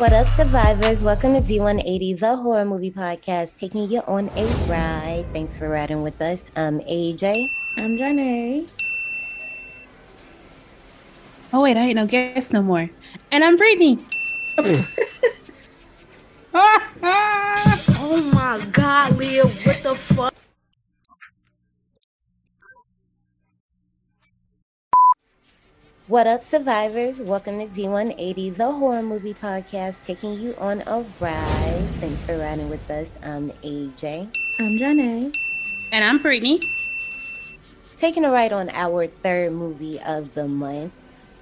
What up, survivors? Welcome to D-180, the horror movie podcast, taking you on a ride. Thanks for riding with us. I'm AJ. I'm Jenny. Oh, wait, I ain't no guest no more. And I'm Brittany. Oh, my God, Leah, what the fuck? What up, survivors? Welcome to D180, the horror movie podcast, taking you on a ride. Thanks for riding with us. I'm AJ. I'm Janae. And I'm Brittany. Taking a ride on our third movie of the month.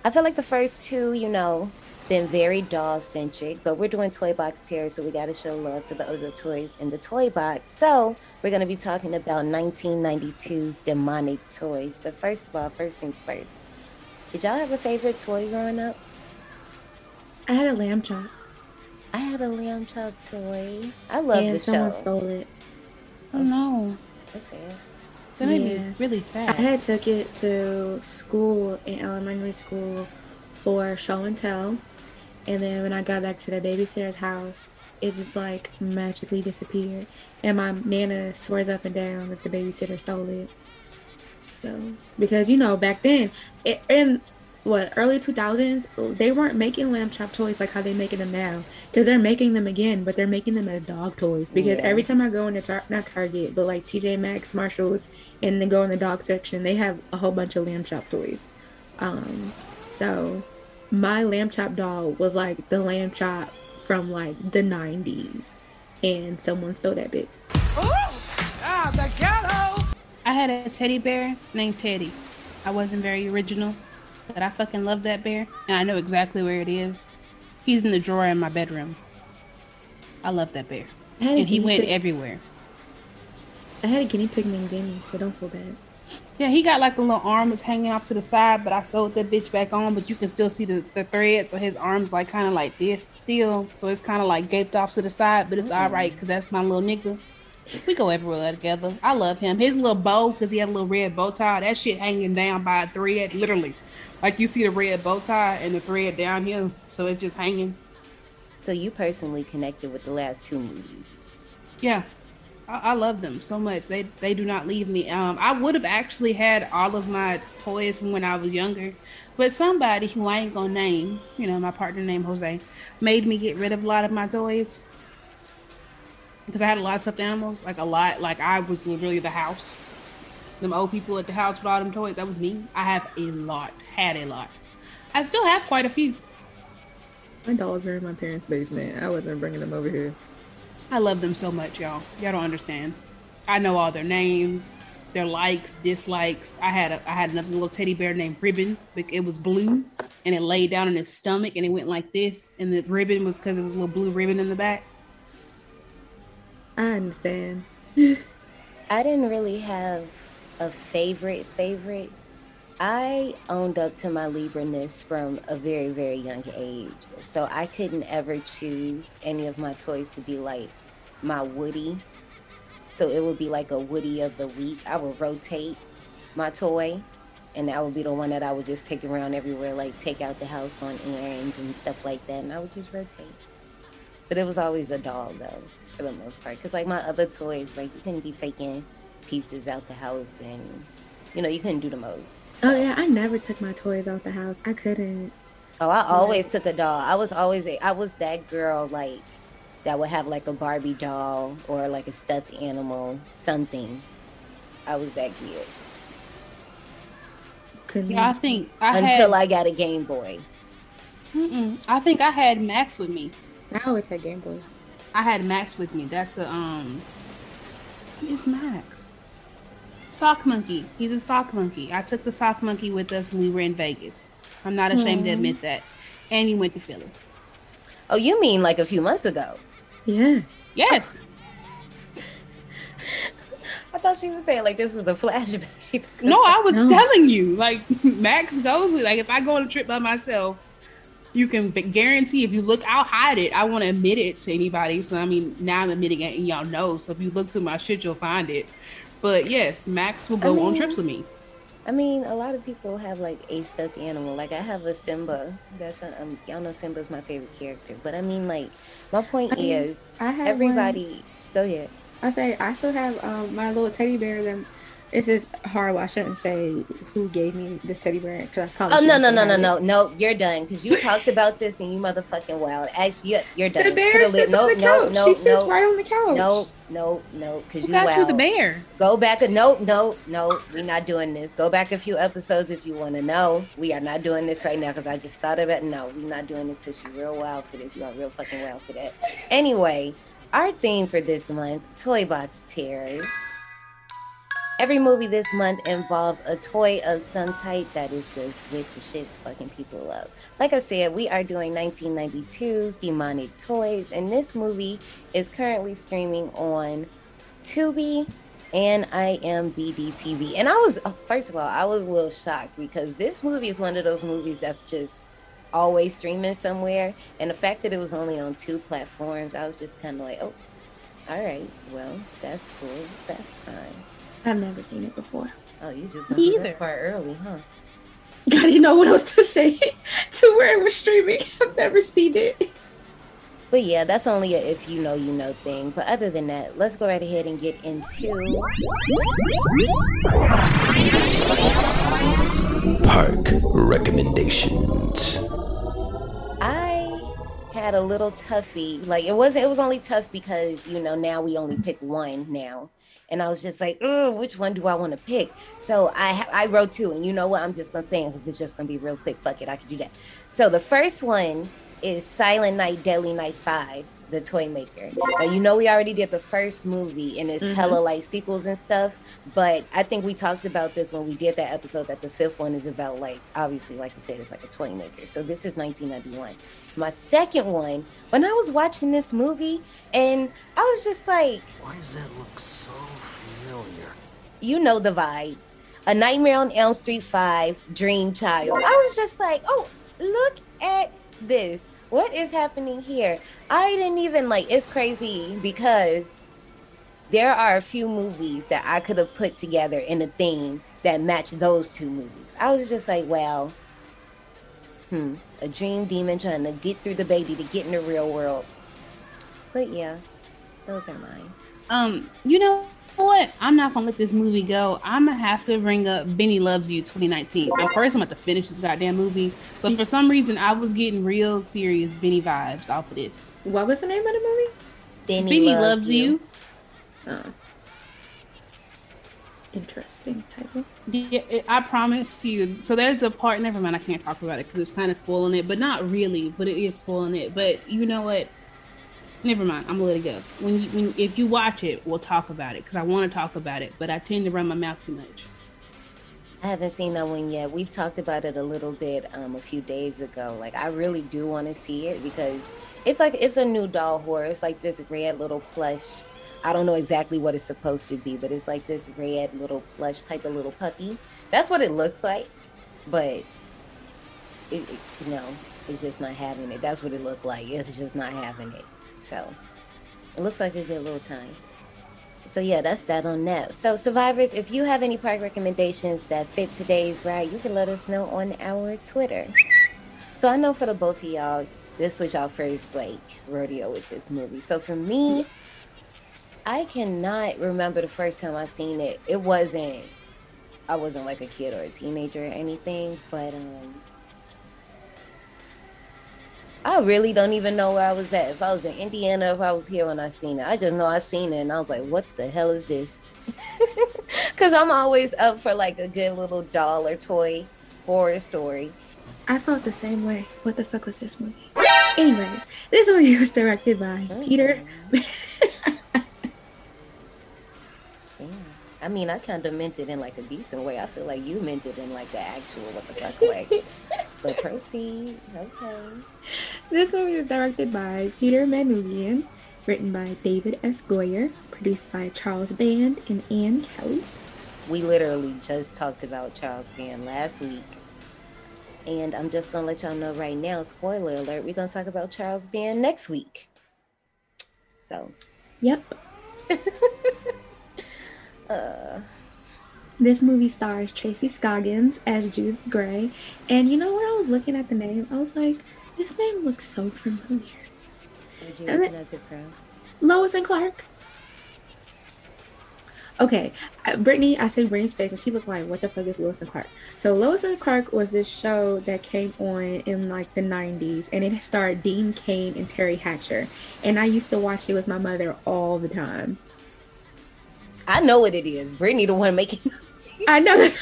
I feel like the first two, you know, been very doll-centric, but we're doing toy box here, so we got to show love to the other toys in the toy box. So we're going to be talking about 1992's Demonic Toys. But first of all, first things first. Did y'all have a favorite toy growing up? I had a lamb chop. I had a lamb chop toy. I love the show. Someone stole it. Oh no. That's sad. That made me really sad. I had took it to school in elementary school for show and tell. And then when I got back to the babysitter's house, it just like magically disappeared. And my nana swears up and down that the babysitter stole it. So, because, you know, back then, early 2000s, they weren't making lamb chop toys like how they're making them now. Because they're making them again, but they're making them as dog toys. Because every time I go into, not Target, but like TJ Maxx, Marshalls, and then go in the dog section, they have a whole bunch of lamb chop toys. So, my lamb chop doll was like the lamb chop from like the 90s. And someone stole that bit. The ghetto! I had a teddy bear named Teddy. I wasn't very original, but I fucking love that bear, and I know exactly where it is. He's in the drawer in my bedroom. I love that bear, and he went everywhere. I had a guinea pig named Benny, so don't feel bad. Yeah, he got like a little arm was hanging off to the side, but I sewed that bitch back on, but you can still see the thread, so his arm's like kind of like this still, so it's kind of like gaped off to the side, but it's all right, because that's my little nigga. We go everywhere together. I love him. His little bow, because he had a little red bow tie, that shit hanging down by a thread, literally. Like you see the red bow tie and the thread down here, so it's just hanging. So you personally connected with the last two movies. Yeah. I love them so much. They do not leave me. I would have actually had all of my toys when I was younger, but somebody who I ain't gonna name, you know, my partner named Jose, made me get rid of a lot of my toys. Because I had a lot of stuffed animals, like a lot. Like I was literally the house. Them old people at the house with all them toys, that was me. I have a lot, had a lot. I still have quite a few. My dolls are in my parents' basement. I wasn't bringing them over here. I love them so much, y'all. Y'all don't understand. I know all their names, their likes, dislikes. I had another little teddy bear named Ribbon. It was blue, and it laid down on his stomach, and it went like this. And the ribbon was because it was a little blue ribbon in the back. I understand. I didn't really have a favorite. I owned up to my Libra-ness from a very, very young age. So I couldn't ever choose any of my toys to be like my Woody. So it would be like a Woody of the week. I would rotate my toy, and that would be the one that I would just take around everywhere, like take out the house on errands and stuff like that. And I would just rotate. But it was always a doll, though, for the most part. Because, like, my other toys, like, you couldn't be taking pieces out the house. And, you know, you couldn't do the most. So. Oh, yeah. I never took my toys out the house. I couldn't. Oh, I always took a doll. I was that girl, like, that would have, like, a Barbie doll or, like, a stuffed animal, something. I was that kid. Couldn't. Yeah, I think I got a Game Boy. I think I had Max with me. I always had Game Boys. I had Max with me. That's a, it's Max. Sock Monkey. He's a sock monkey. I took the sock monkey with us when we were in Vegas. I'm not ashamed to admit that. And he went to Philly. Oh, you mean like a few months ago? Yeah. Yes. I thought she was saying like this is the flashback. I was telling you. Like Max goes with, like if I go on a trip by myself, you can guarantee if you look, I'll hide it. I won't admit it to anybody. So, I mean, now I'm admitting it and y'all know. So if you look through my shit, you'll find it. But yes, Max will go on trips with me. I mean, a lot of people have like a stuffed animal. Like I have a Simba. That's y'all know Simba's my favorite character. But I mean, like my point is, I have everybody. One, go ahead. I say I still have my little teddy bear. That this is hard. I shouldn't say who gave me this teddy bear because I probably. Oh no! You're done because you talked about this and you motherfucking wild. Actually, you're done. The bear sits on the couch. She sits right on the couch. No, because you got you the bear. Go back. No. We're not doing this. Go back a few episodes if you want to know. We are not doing this right now because I just thought of it. No, we're not doing this because you're real wild for this. You are real fucking wild for that. Anyway, our theme for this month, Toy Box Tears. Every movie this month involves a toy of some type that is just with the shits fucking people love. Like I said, we are doing 1992's Demonic Toys, and this movie is currently streaming on Tubi and IMDb TV. And I was, first of all, I was a little shocked because this movie is one of those movies that's just always streaming somewhere. And the fact that it was only on two platforms, I was just kind of like, oh, all right, well, that's cool. That's fine. I've never seen it before. Oh, you just don't do that part early, huh? I didn't know what else to say to where it was streaming. I've never seen it. But yeah, that's only a if you know, you know thing. But other than that, let's go right ahead and get into... Park Recommendations. Had a little toughie, like it was only tough because now we only pick one now, and I was just like, which one do I want to pick? So I wrote two, and you know what, I'm just gonna say it because it's just gonna be real quick. Fuck it, I can do that. So the first one is Silent Night, Deadly Night 5: The Toymaker. Now, we already did the first movie, and it's hella like sequels and stuff, but I think we talked about this when we did that episode that the fifth one is about, like, obviously, like you said, it's like a toymaker. So this is 1991. My second one, when I was watching this movie, and I was just like, why does that look so familiar? You know the vibes. A Nightmare on Elm Street 5: Dream Child. I was just like, oh, look at this. What is happening here? I didn't even like, it's crazy because there are a few movies that I could have put together in a theme that matched those two movies. I was just like, well, a dream demon trying to get through the baby to get in the real world. But yeah, those are mine. You know what? I'm not gonna let this movie go. I'm gonna have to bring up Benny Loves You 2019. At first, I'm about to finish this goddamn movie, but for some reason, I was getting real serious Benny vibes off of this. What was the name of the movie? Benny Loves You. Oh. Interesting title. Yeah, I promise you. So there's a part. Never mind. I can't talk about it because it's kind of spoiling it, but not really. But it is spoiling it. But you know what? Never mind. I'm gonna let it go. If you watch it, we'll talk about it because I want to talk about it, but I tend to run my mouth too much. I haven't seen that one yet. We've talked about it a little bit a few days ago. Like I really do want to see it because it's a new doll horror. It's like this red little plush. I don't know exactly what it's supposed to be, but it's like this red little plush type of little puppy. That's what it looks like, but it's just not having it. That's what it looked like. It's just not having it. So it looks like a good little time. So yeah, that's that on that. So survivors, if you have any park recommendations that fit today's ride, you can let us know on our Twitter. So I know for the both of y'all, this was y'all first like rodeo with this movie. So for me, I cannot remember the first time I seen it. I wasn't like a kid or a teenager or anything, but I really don't even know where I was at. If I was in Indiana, if I was here when I seen it. I just know I seen it, and I was like, what the hell is this? Because I'm always up for, like, a good little doll or toy horror story. I felt the same way. What the fuck was this movie? Anyways, this movie was directed by Peter. Damn. I mean, I kind of meant it in, like, a decent way. I feel like you meant it in, like, the actual what the fuck way. But proceed. Okay. This movie is directed by Peter Manoulian, written by David S. Goyer, produced by Charles Band and Ann Kelly. We literally just talked about Charles Band last week. And I'm just going to let y'all know right now, spoiler alert, we're going to talk about Charles Band next week. So. Yep. This movie stars Tracy Scoggins as Judith Gray. And you know, when I was looking at the name, I was like, this name looks so familiar. Would you recognize it from? Lois and Clark. Okay, Brittany, I said Brittany's face, and she looked like, what the fuck is Lois and Clark? So Lois and Clark was this show that came on in like the 90s, and it starred Dean Cain and Terry Hatcher. And I used to watch it with my mother all the time. I know what it is. Brittany the one making movies. I know that.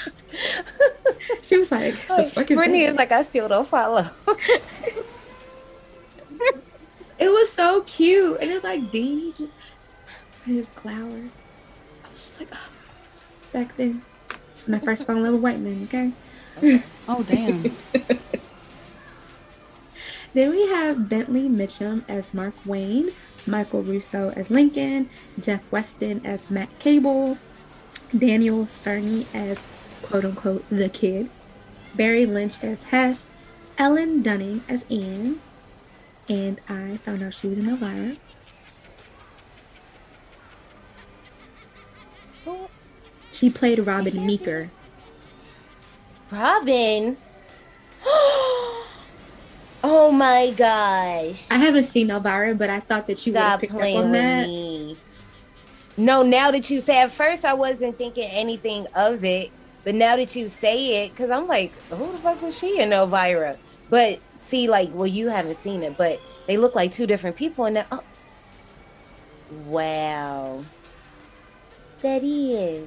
She was like, the fuck is Brittany that? Is like, I still don't follow. It was so cute. And it was like Dean, he just his flowers. I was just like, oh. Back then. That's when I first found a little white man, okay? Oh damn. Then we have Bentley Mitchum as Mark Wayne, Michael Russo as Lincoln, Jeff Weston as Matt Cable, Daniel Cerny as quote-unquote the kid, Barry Lynch as Hess, Ellen Dunning as Anne, and I found out she was in Elvira. She played Robin Meeker. Robin? Oh my gosh. I haven't seen Elvira, but I thought that you would have picked up on that. Me. No, now that you say, at first I wasn't thinking anything of it, but now that you say it, because I'm like, who the fuck was she in Elvira? But see, like, well, you haven't seen it, but they look like two different people. And oh. Wow. That is.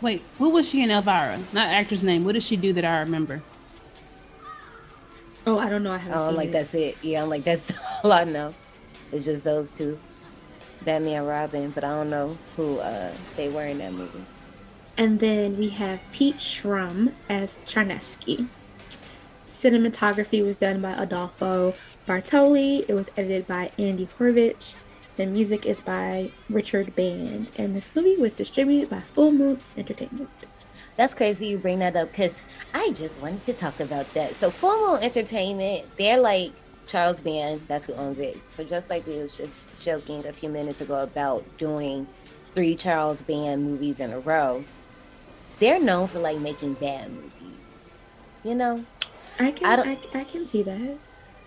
Wait, who was she in Elvira? Not actor's name. What did she do that I remember? Oh, I don't know. I haven't seen like it. That's it. Yeah, I'm like, that's all I know. It's just those two, Batman and Robin, but I don't know who they were in that movie. And then we have Pete Shrum as Charnesky. Cinematography was done by Adolfo Bartoli. It was edited by Andy Horvich. The music is by Richard Band. And this movie was distributed by Full Moon Entertainment. That's crazy you bring that up because I just wanted to talk about that. So Full Moon Entertainment, they're like Charles Band, that's who owns it. So just like we was just joking a few minutes ago about doing 3 Charles Band movies in a row, they're known for like making bad movies. You know? I can see that.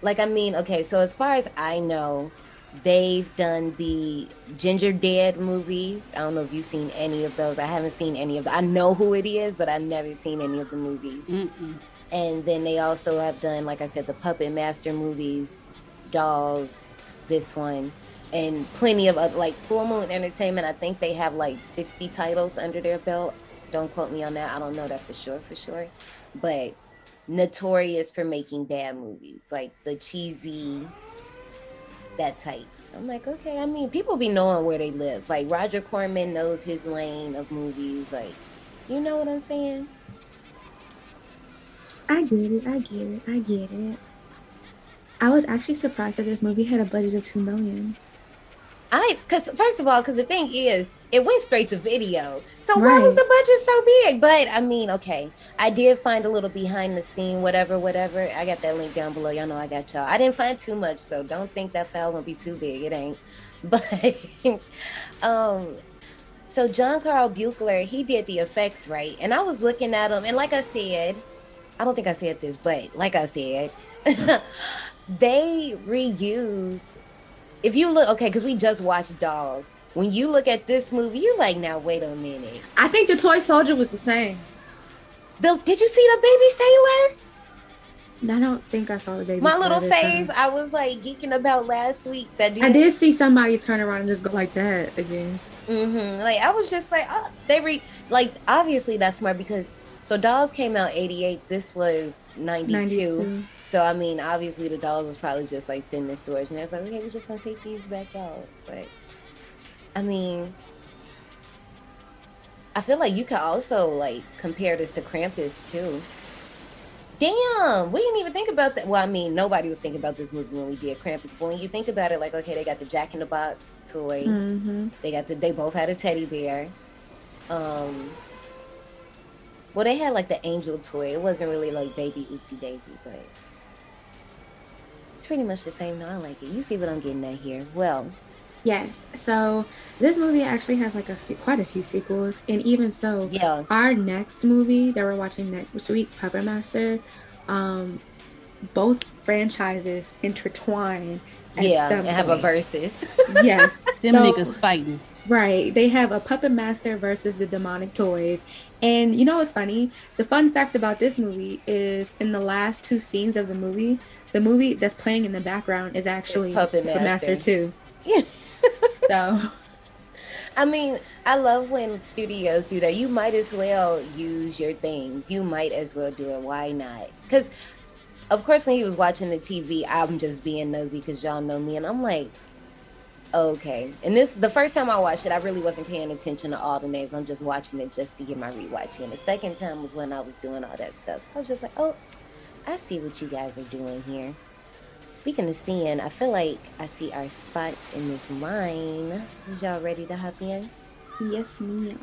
Like, I mean, okay, so as far as I know, they've done the Ginger Dead movies. I don't know if you've seen any of those. I haven't seen any of them. I know who it is, but I've never seen any of the movies. Mm-mm. And then they also have done, like I said, the Puppet Master movies, Dolls, this one, and plenty of other, like Full Moon Entertainment. I think they have like 60 titles under their belt. Don't quote me on that. I don't know that for sure. But notorious for making bad movies, like the cheesy... that type. I'm like, okay, I mean, people be knowing where they live. Like, Roger Corman knows his lane of movies. Like, you know what I'm saying? I get it. I was actually surprised that this movie had a budget of $2 million. Because the thing is, it went straight to video. So right. Why was the budget so big? But, I mean, okay. I did find a little behind the scene, whatever. I got that link down below. Y'all know I got y'all. I didn't find too much, so don't think that file won't be too big. It ain't. But, so John Carl Buechler, he did the effects, right? And I was looking at him, and like I said, I don't think I said this, but like I said, they reused... If you look, okay, because we just watched Dolls. When you look at this movie, you're like, now, wait a minute. I think the toy soldier was the same. Did you see the baby sailor? I don't think I saw the baby sailor. My little save I was, like, geeking about last week. I did see somebody turn around and just go like that again. Mm-hmm. Like, I was just like, oh, obviously that's smart because, so Dolls came out 88. This was 92. So, I mean, obviously the Dolls was probably just like sitting in storage. And I was like, okay, we're just going to take these back out. But, I mean, I feel like you could also like compare this to Krampus too. Damn, we didn't even think about that. Well, I mean, nobody was thinking about this movie when we did Krampus. But when you think about it, like, okay, they got the Jack in the Box toy. Mm-hmm. They both had a teddy bear. Well, they had like the angel toy. It wasn't really like baby oopsie daisy, but it's pretty much the same. No, I like it. You see what I'm getting at here. Well, Yes. So this movie actually has like quite a few sequels, and even so, yeah. Our next movie that we're watching next week, Peppermaster, both franchises intertwine. Yeah, and have a versus. Yes. Them niggas fighting. Right. They have a Puppet Master versus the Demonic Toys. And you know what's funny? The fun fact about this movie is in the last two scenes of the movie that's playing in the background is actually Puppet Master 2. Yeah. So, I mean, I love when studios do that. You might as well use your things. You might as well do it. Why not? Because, of course, when he was watching the TV, I'm just being nosy because y'all know me. And I'm like, okay. And this is the first time I watched it. I really wasn't paying attention to all the names. I'm just watching it just to get my rewatch. And the second time was when I was doing all that stuff. So I was just like, oh, I see what you guys are doing here. Speaking of seeing, I feel like I see our spots in this line. Is y'all ready to hop in? Yes, ma'am.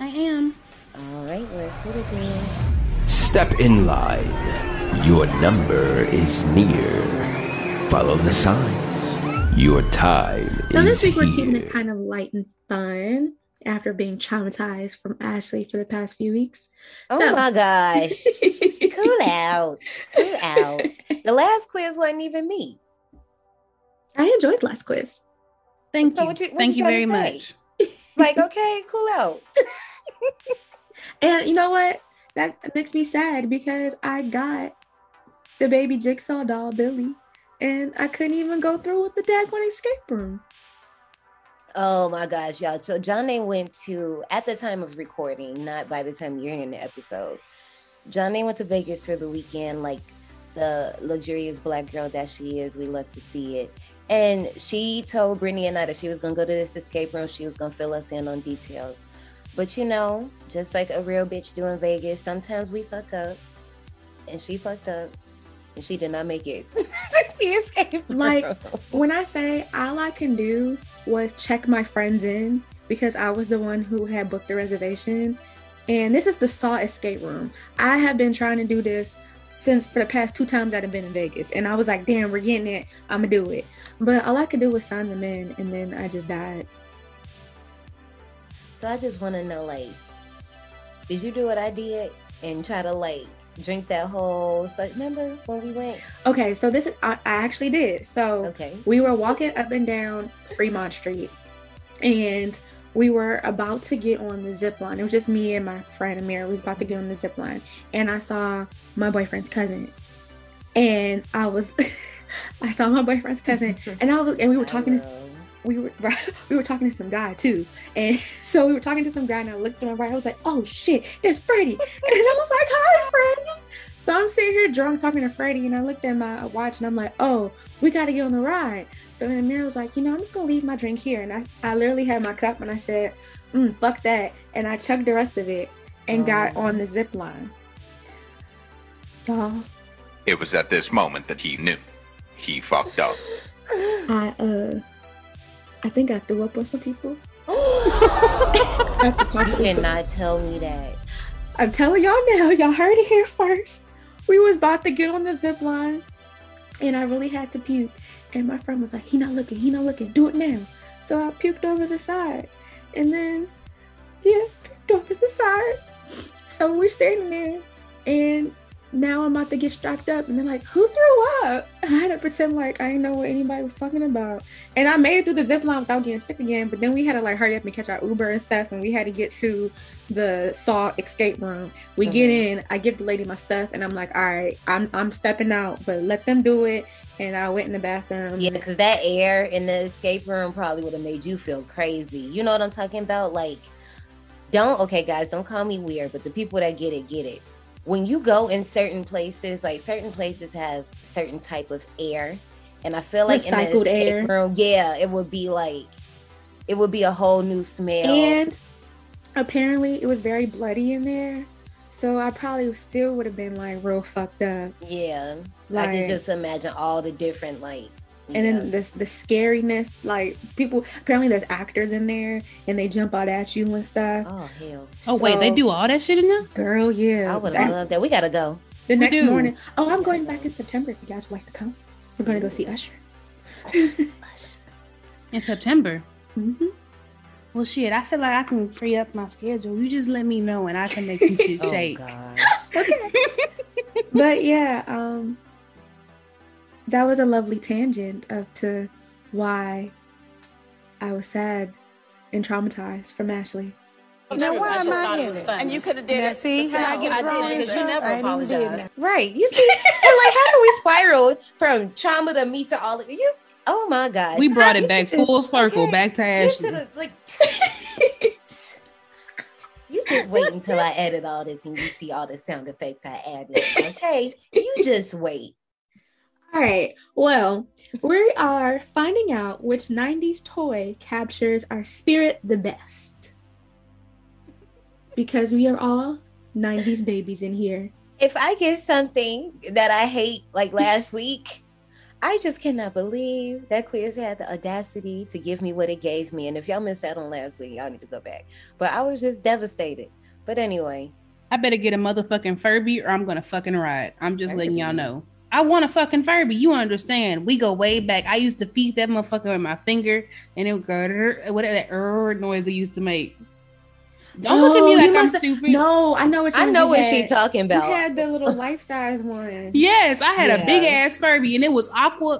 I am. All right, let's hit it then. Step in line. Your number is near. Follow the signs. Your time is here. So this week we're keeping it kind of light and fun after being traumatized from Ashley for the past few weeks. Oh my gosh. Cool out. Cool out. The last quiz wasn't even me. I enjoyed last quiz. Thank you very much. Like, okay, cool out. And you know what? That makes me sad because I got the baby jigsaw doll, Billy, and I couldn't even go through with the daggone escape room. Oh my gosh, y'all. So Johnny went to, at the time of recording, not by the time you're hearing the episode, Johnny went to Vegas for the weekend, like the luxurious Black girl that she is. We love to see it. And she told Brittany and I that she was going to go to this escape room. She was going to fill us in on details. But you know, just like a real bitch doing Vegas, sometimes we fuck up, and she fucked up, and she did not make it to the escape room. Like, when I say all I can do was check my friends in, because I was the one who had booked the reservation, and this is the Saw escape room. I have been trying to do this since for the past two times I've been in Vegas, and I was like, damn, we're getting it, I'm gonna do it. But all I could do was sign them in, and then I just died. So I just want to know, like, did you do what I did and try to, like, drink that whole... So, remember when we went? Okay, so this is... I actually did. So We were walking up and down Fremont Street, and we were about to get on the zip line. It was just me and my friend Amir. We was about to get on the zip line, and I saw my boyfriend's cousin, and I was... I saw my boyfriend's cousin, and I was... And we were talking to... We were talking to some guy too, and so we were talking to some guy, and I looked at my right. I was like, "Oh shit, there's Freddie!" And I was like, "Hi, Freddie!" So I'm sitting here drunk talking to Freddie, and I looked at my watch, and I'm like, "Oh, we gotta get on the ride." So then Amir was like, "You know, I'm just gonna leave my drink here," and I literally had my cup, and I said, "Fuck that," and I chugged the rest of it and got on the zip line. Y'all. It was at this moment that he knew he fucked up. I think I threw up on some people. You cannot tell me that. I'm telling y'all now. Y'all heard it here first. We was about to get on the zip line, and I really had to puke. And my friend was like, he not looking. Do it now. So I puked over the side. And then, puked over the side. So we're standing there, and now I'm about to get strapped up, and they're like, who threw up? And I had to pretend like I didn't know what anybody was talking about. And I made it through the zip line without getting sick again, but then we had to like hurry up and catch our Uber and stuff, and we had to get to the Saw escape room. We get in, I give the lady my stuff, and I'm like, all right, I'm stepping out, but let them do it. And I went in the bathroom. Yeah, because that air in the escape room probably would have made you feel crazy. You know what I'm talking about? Like, guys, don't call me weird, but the people that get it, get it. When you go in certain places, like certain places have certain type of air, and I feel like recycled in the escape room, it would be a whole new smell. And apparently, it was very bloody in there, so I probably still would have been like real fucked up. Yeah, like, I can just imagine all the different like. And then the scariness, like people, apparently there's actors in there and they jump out at you and stuff. Oh, hell. So, wait, they do all that shit in there? Girl, yeah. I would love that. We got to go. The next morning. Oh, I'm going back in September if you guys would like to come. We're going to go see Usher. Usher. In September? Mm-hmm. Well, shit, I feel like I can free up my schedule. You just let me know and I can make some shit shake. Oh, God. Okay. But, yeah, that was a lovely tangent of to why I was sad and traumatized from Ashley. Now, why am I in it? And you could have did it. See, how I get wrong because you never apologized. Right. You see, and like, how do we spiral from trauma to me to all of you? Oh, my God. We brought it back full circle, back to Ashley. You just wait until I edit all this and you see all the sound effects I added. Okay? You just wait. All right. Well, we are finding out which 90s toy captures our spirit the best. Because we are all 90s babies in here. If I get something that I hate, like last week... I just cannot believe that quiz had the audacity to give me what it gave me. And if y'all missed out on last week, y'all need to go back. But I was just devastated. But anyway. I better get a motherfucking Furby or I'm going to fucking ride. I'm just letting y'all know. I want a fucking Furby. You understand. We go way back. I used to feed that motherfucker with my finger and it would go, whatever that noise it used to make. Don't look at me like I'm stupid. No, I know what you mean. I know what she's talking about. You had the little life-size one. Yes, I had a big-ass Furby, and it was aqua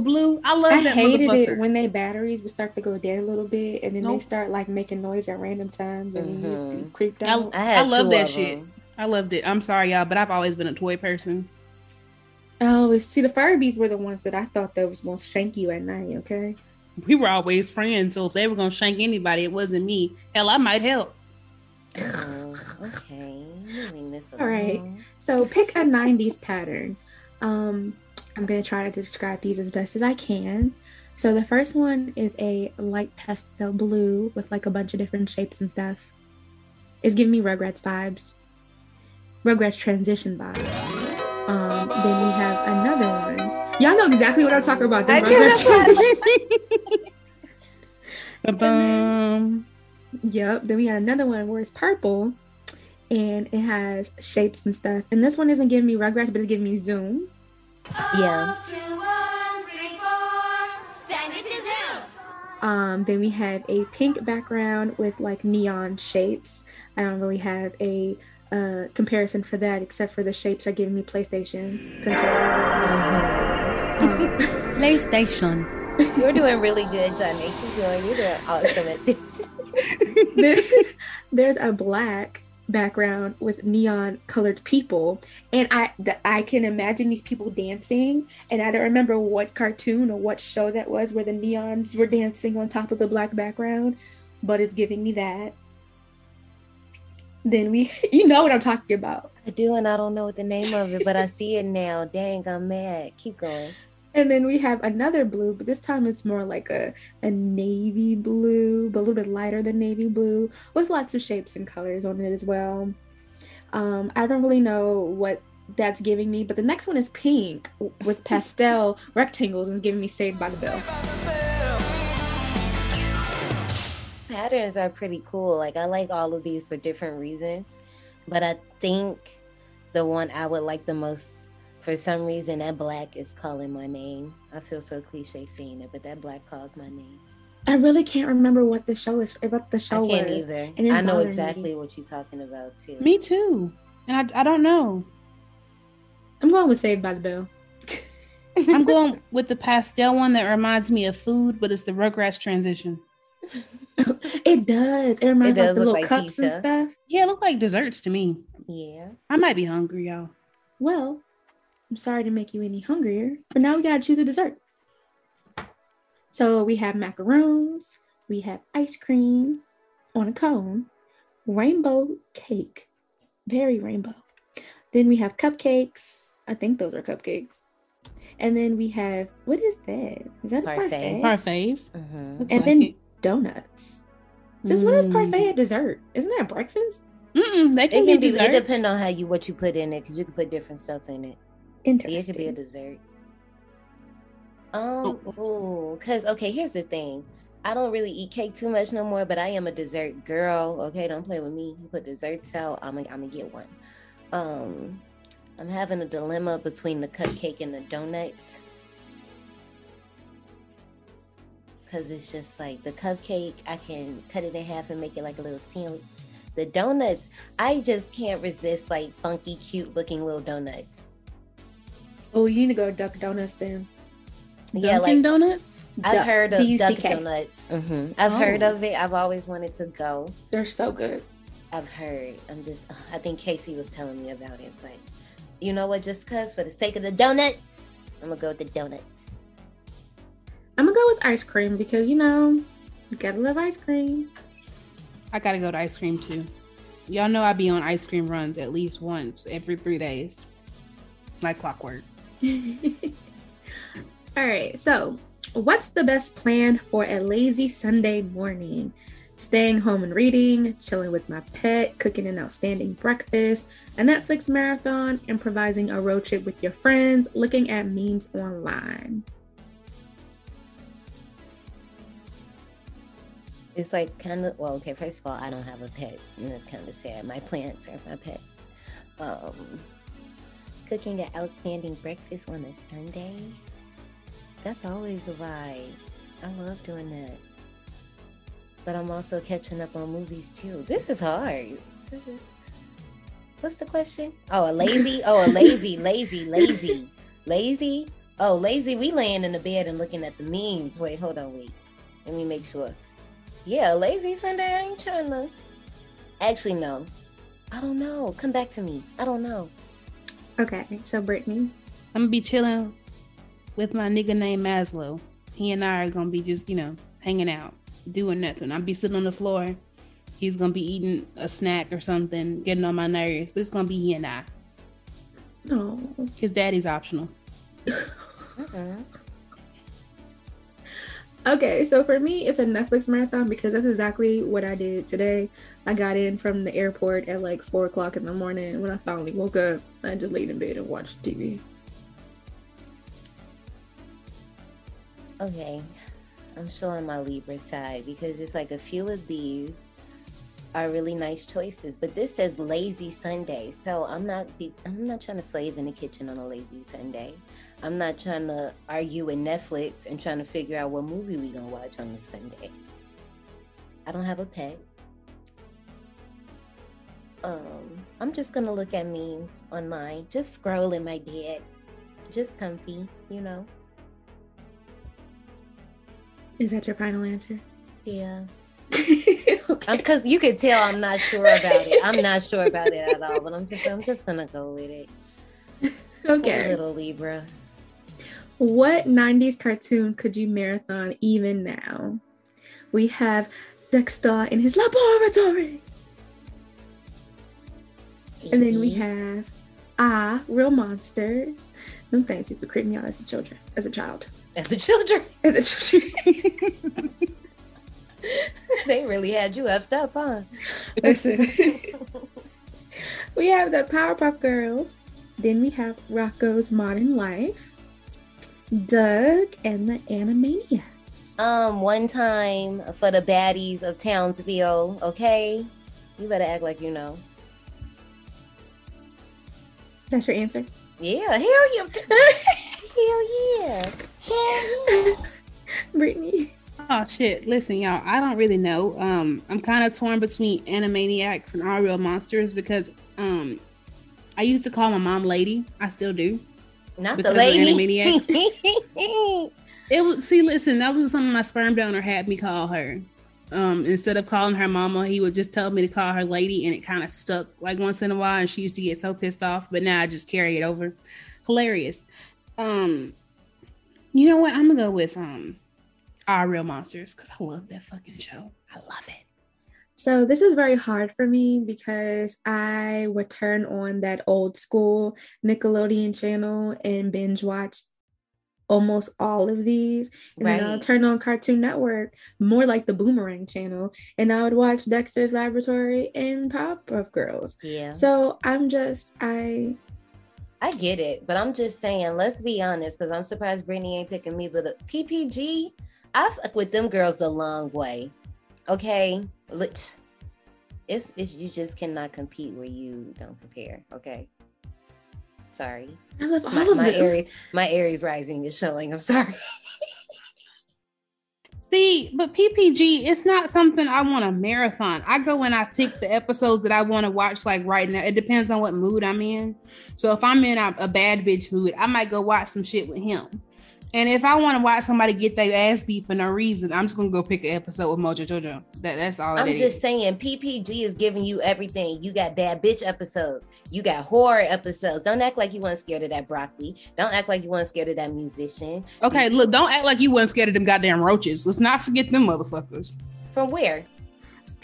blue. I love that motherfucker. I hated it when their batteries would start to go dead a little bit, and then they start, like, making noise at random times, and you used to be creeped out. I love that shit. I loved it. I'm sorry, y'all, but I've always been a toy person. Oh, see, the Furbies were the ones that I thought that was going to shank you at night, okay? We were always friends, so if they were gonna shank anybody, it wasn't me. Hell, I might help. Oh, okay. All right. So pick a 90s pattern. I'm gonna try to describe these as best as I can. So the first one is a light pastel blue with like a bunch of different shapes and stuff. It's giving me Rugrats vibes. Rugrats transition vibes. Then we have another one. Y'all know exactly what I'm talking about. I do. Then we got another one where it's purple and it has shapes and stuff. And this one isn't giving me Rugrats, but it's giving me Zoom. Yeah. 2, 1, 3, 4, send it to Zoom. Then we have a pink background with like neon shapes. I don't really have a comparison for that, except for the shapes are giving me PlayStation controller. PlayStation. You're doing really good, Johnny. Keep going. You're doing awesome at this. There's a black background with neon colored people, and I can imagine these people dancing. And I don't remember what cartoon or what show that was where the neons were dancing on top of the black background, but it's giving me that. Then you know what I'm talking about. I do, and I don't know what the name of it, but I see it now. Dang, I'm mad. Keep going. And then we have another blue, but this time it's more like a navy blue, but a little bit lighter than navy blue, with lots of shapes and colors on it as well. I don't really know what that's giving me, but the next one is pink with pastel rectangles and is giving me Saved by the Bell. Patterns are pretty cool. Like, I like all of these for different reasons, but I think the one I would like the most, for some reason, that black is calling my name. I feel so cliche saying it, but that black calls my name. I really can't remember what the show is about. I can't either. And I know exactly what you're talking about too. Me too. And I don't know. I'm going with Saved by the Bell. I'm going with the pastel one that reminds me of food, but it's the Rugrats transition. It does. It reminds me of the little cups pizza and stuff. Yeah, it look like desserts to me. Yeah. I might be hungry, y'all. Well, I'm sorry to make you any hungrier, but now we gotta choose a dessert. So we have macaroons, we have ice cream on a cone, rainbow cake, very rainbow. Then we have cupcakes. I think those are cupcakes. And then we have, what is that? Is that parfait? A parfait? Parfaits. Uh-huh. And then donuts. Since when is parfait a dessert? Isn't that breakfast? It can be dessert. It depends on what you put in it, because you can put different stuff in it. Interesting. It could be a dessert. Here's the thing. I don't really eat cake too much no more, but I am a dessert girl. Okay, don't play with me. You put desserts out, I'm gonna get one. I'm having a dilemma between the cupcake and the donut. because it's just like the cupcake, I can cut it in half and make it like a little sandwich. The donuts, I just can't resist like funky, cute looking little donuts. Oh, you need to go to Duck Donuts then. Yeah, Dunkin' Donuts? I've heard of Duck Donuts. Mm-hmm. I've heard of it. I've always wanted to go. They're so good. I've heard. I think Casey was telling me about it, but you know what? Just because, for the sake of the donuts, I'm going to go with the donuts. I'm going to go with ice cream because, you know, you got to love ice cream. I got to go to ice cream too. Y'all know I be on ice cream runs at least once every 3 days. Like clockwork. All right, so what's the best plan for a lazy Sunday morning? Staying home and reading, chilling with my pet, cooking an outstanding breakfast, a Netflix marathon, improvising a road trip with your friends, looking at memes online. It's like kind of, well, okay, first of all, I don't have a pet, and it's kind of sad. My plants are my pets. Cooking an outstanding breakfast on a Sunday. That's always a vibe. I love doing that. But I'm also catching up on movies too. This is hard. What's the question? Lazy. Oh, lazy. We laying in the bed and looking at the memes. Wait. Let me make sure. Yeah, lazy Sunday. I ain't trying to. Actually, no. I don't know. Come back to me. I don't know. Okay, so Brittany. I'm going to be chilling with my nigga named Maslow. He and I are going to be just, you know, hanging out, doing nothing. I'll be sitting on the floor. He's going to be eating a snack or something, getting on my nerves. But it's going to be he and I. No. His daddy's optional. Okay, so for me, it's a Netflix marathon because that's exactly what I did today. I got in from the airport at like 4 o'clock in the morning. When I finally woke up, I just laid in bed and watched TV. Okay, I'm showing my Libra side because it's like a few of these are really nice choices, but this says lazy Sunday, so I'm not trying to slave in the kitchen on a lazy Sunday. I'm not trying to argue with Netflix and trying to figure out what movie we gonna watch on a Sunday. I don't have a pet. I'm just gonna look at memes online, just scroll in my bed, just comfy, you know. Is that your final answer? Yeah. Okay. Because you can tell I'm not sure about it. I'm not sure about it at all, but I'm just gonna go with it. Okay. Poor little Libra. What 90s cartoon could you marathon even now? We have Dexter in his laboratory. Easy. And then we have Aaahh!!! Real Monsters. Them things used to creep me out as a children. As a child. They really had you effed up, huh? Listen. We have the Powerpuff Girls. Then we have Rocko's Modern Life, Doug, and the Animaniacs. One time for the baddies of Townsville, okay? You better act like you know. That's your answer? Yeah, hell yeah. Hell yeah. Brittany. Oh, shit. Listen, y'all, I don't really know. I'm kind of torn between Animaniacs and Aaahh! Real Monsters because I used to call my mom lady. I still do. Not the lady. It was, see, listen, that was something my sperm donor had me call her. Instead of calling her mama, he would just tell me to call her lady, and it kind of stuck like once in a while, and she used to get so pissed off, but now I just carry it over. Hilarious. You know what? I'm going to go with Aaahh! Real Monsters because I love that fucking show. I love it. So this is very hard for me because I would turn on that old school Nickelodeon channel and binge watch almost all of these. And right. Then I'll turn on Cartoon Network, more like the Boomerang channel, and I would watch Dexter's Laboratory and Powerpuff Girls. Yeah. So I get it, but I'm just saying, let's be honest, because I'm surprised Brittany ain't picking me, but the PPG, I fuck with them girls the long way. Okay? It's you just cannot compete where you don't compare. Okay, sorry. I love all of my Aries rising is showing. I'm sorry. See, but PPG, it's not something I want to marathon. I go and I pick the episodes that I want to watch, like right now. It depends on what mood I'm in. So if I'm in a bad bitch mood, I might go watch some shit with him. And if I want to watch somebody get their ass beat for no reason, I'm just going to go pick an episode with Mojo Jojo. That's all I'm just saying. PPG is giving you everything. You got bad bitch episodes. You got horror episodes. Don't act like you weren't scared of that broccoli. Don't act like you weren't scared of that musician. Okay, look, don't act like you weren't scared of them goddamn roaches. Let's not forget them motherfuckers. From where?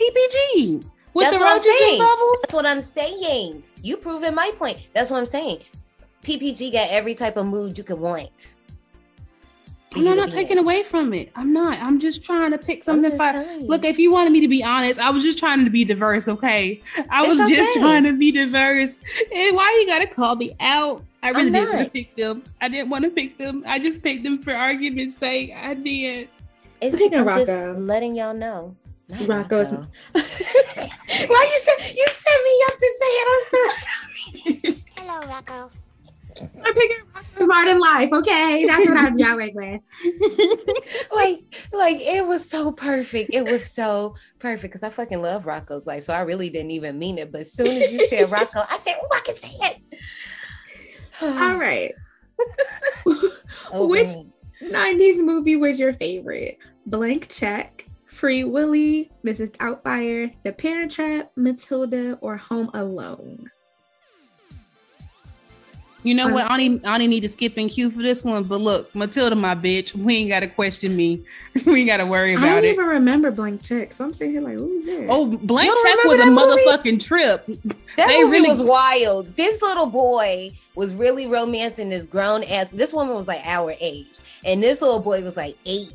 PPG. With that's the roaches and bubbles? That's what I'm saying. You proving my point. That's what I'm saying. PPG got every type of mood you could want. And I'm not taking away from it. I'm not. I'm just trying to pick something. Look, if you wanted me to be honest, I was just trying to be diverse, okay? Just trying to be diverse. And why you gotta call me out? I really didn't want to pick them. I didn't want to pick them. I just picked them for argument's sake. I did. I'm just letting y'all know. Not Rocko's. Rocko. Why you set me up to say it? I'm sorry. Hello, Rocko. I'm picking Rocko's Modern Life, okay? That's what I'm yelling with. like it was so perfect. It was so perfect because I fucking love Rocko's Life, so I really didn't even mean it. But as soon as you said Rocko, I said, "Oh, I can say it." All right. Which 90s movie was your favorite? Blank Check, Free Willy, Mrs. Doubtfire, The Parent Trap, Matilda, or Home Alone? You know what? I only need to skip in queue for this one. But look, Matilda, my bitch, we ain't got to question me. We ain't got to worry about it. I don't even remember Blank Check. So I'm sitting here like, who's that? Oh, Blank Check was a motherfucking trip. That movie really was wild. This little boy was really romancing this grown ass. This woman was like our age. And this little boy was like 8.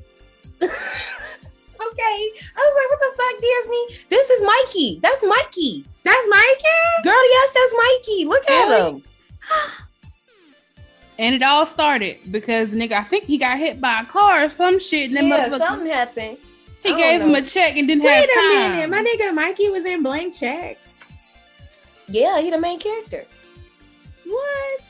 Okay. I was like, what the fuck, Disney? This is Mikey. That's Mikey. That's Mikey? Girl, yes, that's Mikey. Look at him. And it all started because nigga, I think he got hit by a car or some shit. And something happened. He gave him a check and didn't have time. Wait a minute, my nigga Mikey was in Blank Check. Yeah, he the main character. What?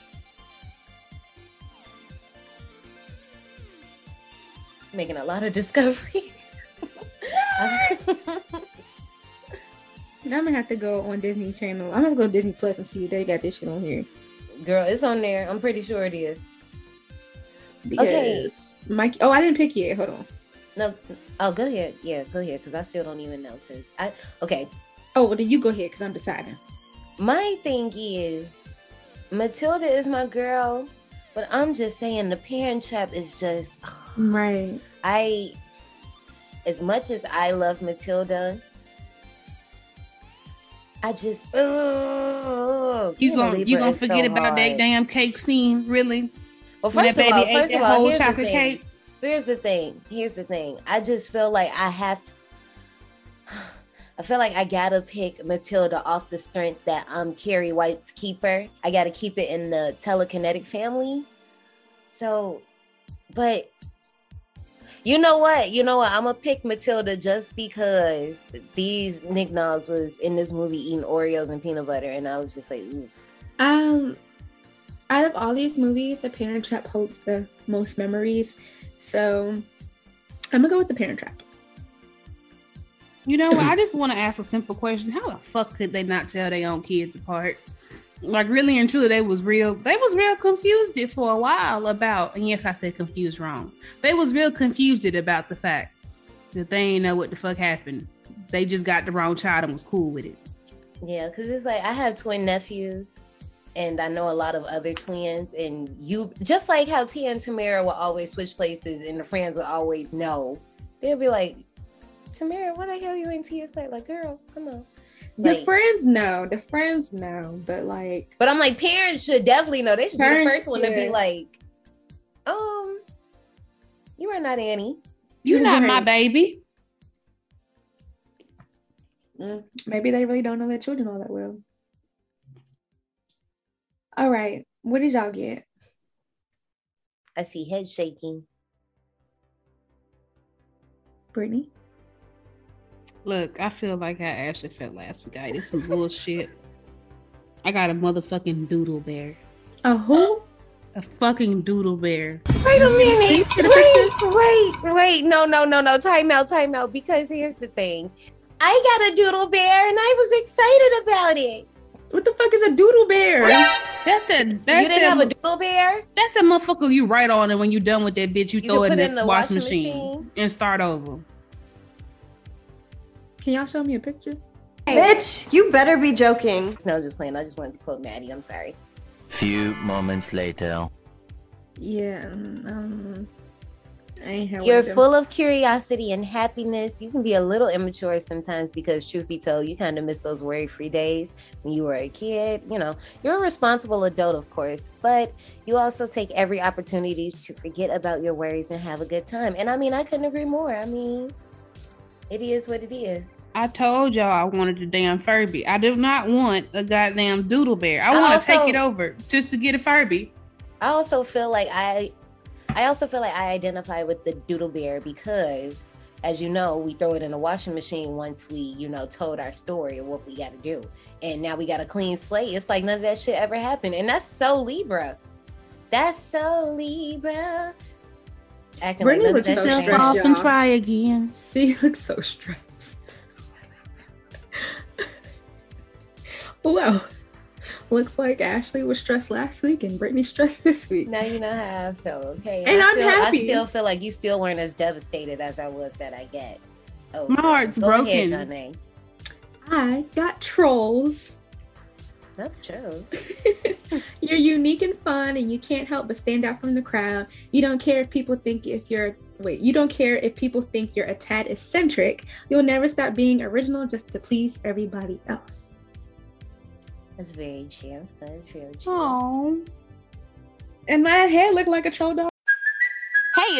Making a lot of discoveries. Now I'm gonna have to go on Disney Channel. I'm gonna go to Disney Plus and see if they got this shit on here. Girl, it's on there. I'm pretty sure it is. Because okay. Mikey. Oh, I didn't pick yet. Hold on. No. Oh, go ahead. Yeah, go ahead. Because I still don't even know. Because okay. Oh, well, then you go ahead. Because I'm deciding. My thing is, Matilda is my girl, but I'm just saying The Parent Trap is just right. As much as I love Matilda, I just you gonna forget about that damn cake scene, really? Well, first of all, here's the thing. Cake. Here's the thing. I just feel like I have to. I feel like I gotta pick Matilda off the strength that I'm Carrie White's keeper. I gotta keep it in the telekinetic family. So, but you know what? I'm gonna pick Matilda just because these knickknacks was in this movie eating Oreos and peanut butter, and I was just like, ooh. Out of all these movies, The Parent Trap holds the most memories, so I'm gonna go with The Parent Trap. You know what? I just want to ask a simple question: how the fuck could they not tell their own kids apart? Like, really and truly, they was real confused it for a while about, and yes, I said confused wrong. They was real confused it about the fact that they ain't know what the fuck happened. They just got the wrong child and was cool with it. Yeah, because it's like, I have twin nephews, and I know a lot of other twins, and you, just like how Tia and Tamara will always switch places, and the friends will always know. They'll be like, Tamara, what the hell you and Tia play? Like, girl, come on. Like, the friends know, but like... But I'm like, parents should definitely know. They should be the first one to be like, you are not Annie. You're not my baby. Maybe they really don't know their children all that well. All right, what did y'all get? I see head shaking. Brittany? Look, I feel like I actually felt last week. It's some bullshit. I got a motherfucking Doodle Bear. A who? a fucking Doodle Bear. Wait a minute. Wait. No. Time out. Because here's the thing. I got a Doodle Bear and I was excited about it. What the fuck is a Doodle Bear? That's you didn't have a Doodle Bear? That's the motherfucker you write on, and when you're done with that bitch, you throw it in the washing machine and start over. Can y'all show me a picture? Hey. Bitch, you better be joking. No, I'm just playing. I just wanted to quote Maddie. I'm sorry. Few moments later. Yeah. I ain't heard You're full of curiosity and happiness. You can be a little immature sometimes because, truth be told, you kind of miss those worry-free days when you were a kid. You know, you're a responsible adult, of course, but you also take every opportunity to forget about your worries and have a good time. And I mean, I couldn't agree more. I mean, it is what it is. I told y'all I wanted a damn Furby. I do not want a goddamn Doodle Bear. I want to take it over just to get a Furby. I also feel like I identify with the Doodle Bear because, as you know, we throw it in a washing machine once we, told our story of what we got to do. And now we got a clean slate. It's like none of that shit ever happened. And that's so Libra. Acting Brittany like looks so stressed, off and try again. She looks so stressed. Well, looks like Ashley was stressed last week and Brittany stressed this week. Now you know how I feel, okay? And I'm happy. I still feel like you still weren't as devastated as I was that I get. Oh, my heart's broken. Ahead, Johnny. I got trolls. That's true. You're unique and fun, and you can't help but stand out from the crowd. You don't care if people think you're a tad eccentric. You'll never stop being original just to please everybody else. That's very true. That's real true. Aww. And my head looked like a troll dog. Hey,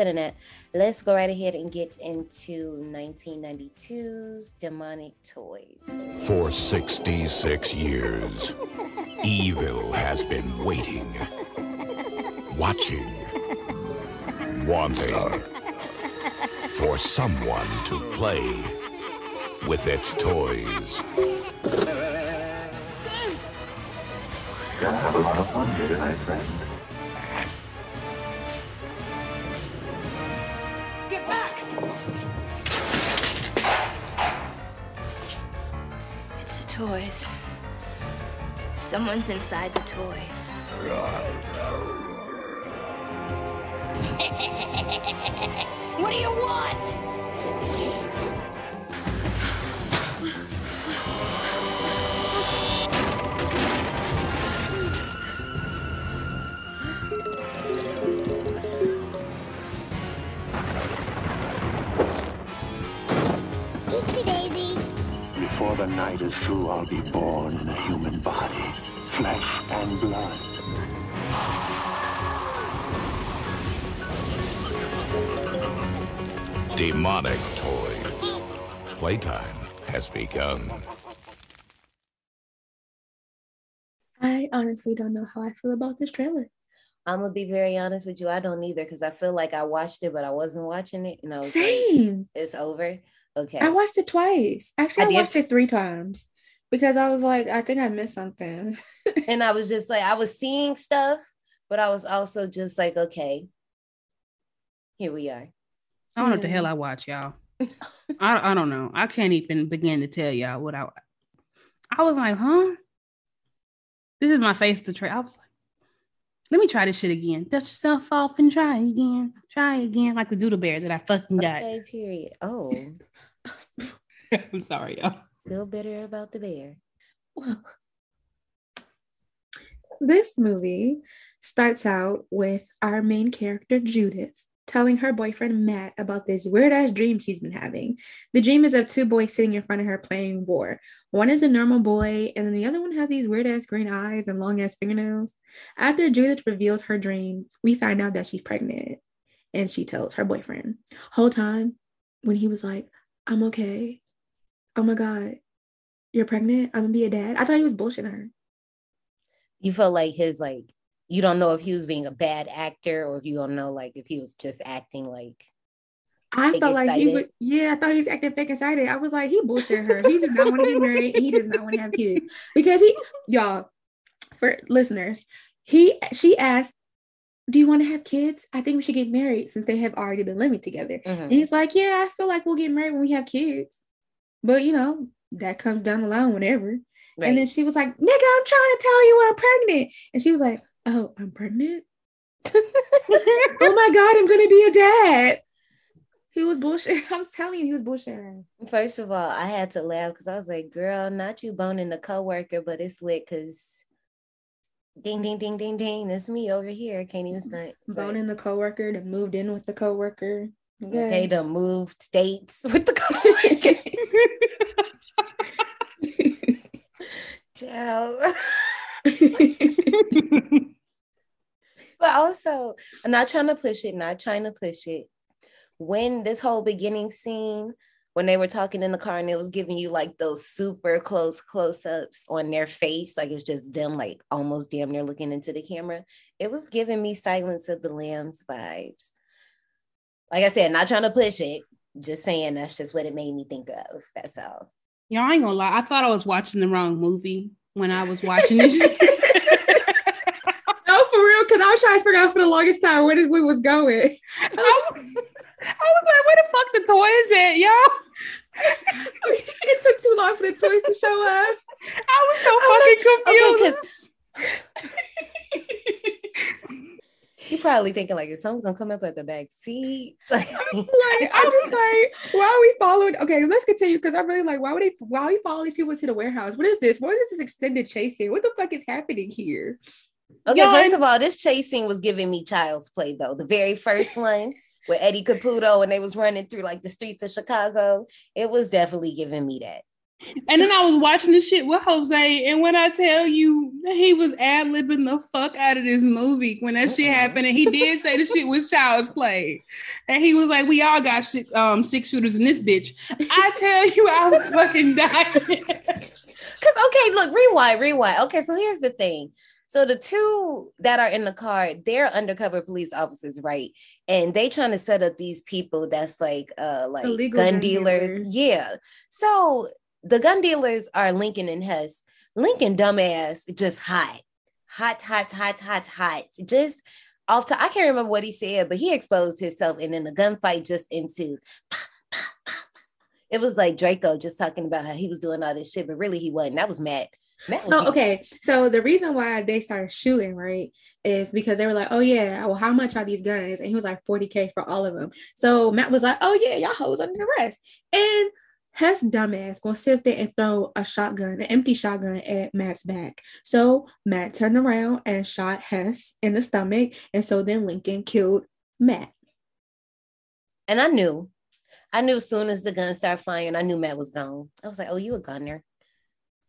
Internet. Let's go right ahead and get into 1992's Demonic Toys. For 66 years, evil has been waiting, watching, wanting for someone to play with its toys. Gotta have a lot of fun here tonight, friend. It's the toys. Someone's inside the toys. What do you want? Before the night is through, I'll be born in a human body, flesh and blood. Demonic Toys. Playtime has begun. I honestly don't know how I feel about this trailer. I'm gonna be very honest with you. I don't either, because I feel like I watched it, but I wasn't watching it. And I was same. Like, it's over. Okay. I watched it twice. Actually, I watched it 3 times because I was like, I think I missed something. And I was just like, I was seeing stuff, but I was also just like, okay, here we are. I don't know what the hell I watch, y'all. I don't know. I can't even begin to tell y'all what I was like, huh? This is my face to try. I was like, let me try this shit again. Dust yourself off and try again. Try again, like the Doodle Bear that I fucking got. Okay, period. Oh. I'm sorry, y'all. Feel better about the bear. Well, this movie starts out with our main character, Judith, telling her boyfriend Matt about this weird-ass dream she's been having. The dream is of two boys sitting in front of her playing war. One is a normal boy, and then the other one has these weird-ass green eyes and long-ass fingernails. After Judith reveals her dream, we find out that she's pregnant, and she tells her boyfriend. Whole time, when he was like, I'm okay. Oh my God, you're pregnant? I'm gonna be a dad. I thought he was bullshitting her. You felt like his, like, you don't know if he was being a bad actor or if you don't know, like, if he was just acting like. I felt like he would. Yeah, I thought he was acting fake excited. I was like, he bullshit her. He does not want to get married and he does not want to have kids because he, y'all, for listeners, she asked, do you want to have kids? I think we should get married since they have already been living together. Mm-hmm. And he's like, yeah, I feel like we'll get married when we have kids. But, you know, that comes down the line whenever. Right. And then she was like, nigga, I'm trying to tell you I'm pregnant. And she was like, oh, I'm pregnant? Oh my God, I'm going to be a dad. He was bullshit. I'm telling you, he was bullshitting. First of all, I had to laugh because I was like, girl, not you boning a coworker, but it's lit because ding, ding, ding, ding, ding. It's me over here. Can't even stunt. Boning the coworker, that moved in with the coworker. Yeah. Okay, to move states with the coworker. Ciao. But also, I'm not trying to push it. When this whole beginning scene, when they were talking in the car and it was giving you like those super close-ups on their face, like it's just them like almost damn near looking into the camera, it was giving me Silence of the Lambs vibes. Like I said, not trying to push it, just saying that's just what it made me think of. That's all. Y'all, I ain't gonna lie, I thought I was watching the wrong movie when I was watching this. No, for real, because I was trying to figure out for the longest time where this movie was going. I was like, where the fuck the toy is at, y'all? It took too long for the toys to show up. I was so fucking confused. Okay, you probably thinking like, is someone's gonna come up at the back seat? I'm just like, why are we following? Okay, let's continue because I'm really like, why are we following these people to the warehouse? What is this? What is this extended chasing? What the fuck is happening here? Okay, first of all, this chasing was giving me Child's Play though. The very first one with Eddie Caputo and they was running through like the streets of Chicago. It was definitely giving me that. And then I was watching this shit with Jose, and when I tell you he was ad-libbing the fuck out of this movie when that shit happened, and he did say the shit was Child's Play, and he was like, we all got six shooters in this bitch. I tell you, I was fucking dying. Cause okay, look, rewind. Okay, so here's the thing. So the two that are in the car, they're undercover police officers, right? And they trying to set up these people that's like illegal gun dealers. Yeah. So the gun dealers are Lincoln and Hess. Lincoln, dumbass, just hot. Just off to, I can't remember what he said, but he exposed himself and then the gunfight just ensues. It was like Draco just talking about how he was doing all this shit, but really he wasn't. That was Matt. So the reason why they started shooting, right, is because they were like, oh yeah, well, how much are these guns? And he was like, $40,000 for all of them. So Matt was like, oh yeah, y'all hoes under arrest. And Hess dumbass gonna sit there and throw a shotgun, an empty shotgun at Matt's back. So Matt turned around and shot Hess in the stomach. And so then Lincoln killed Matt. And I knew as soon as the gun started firing, I knew Matt was gone. I was like, oh, you a gunner.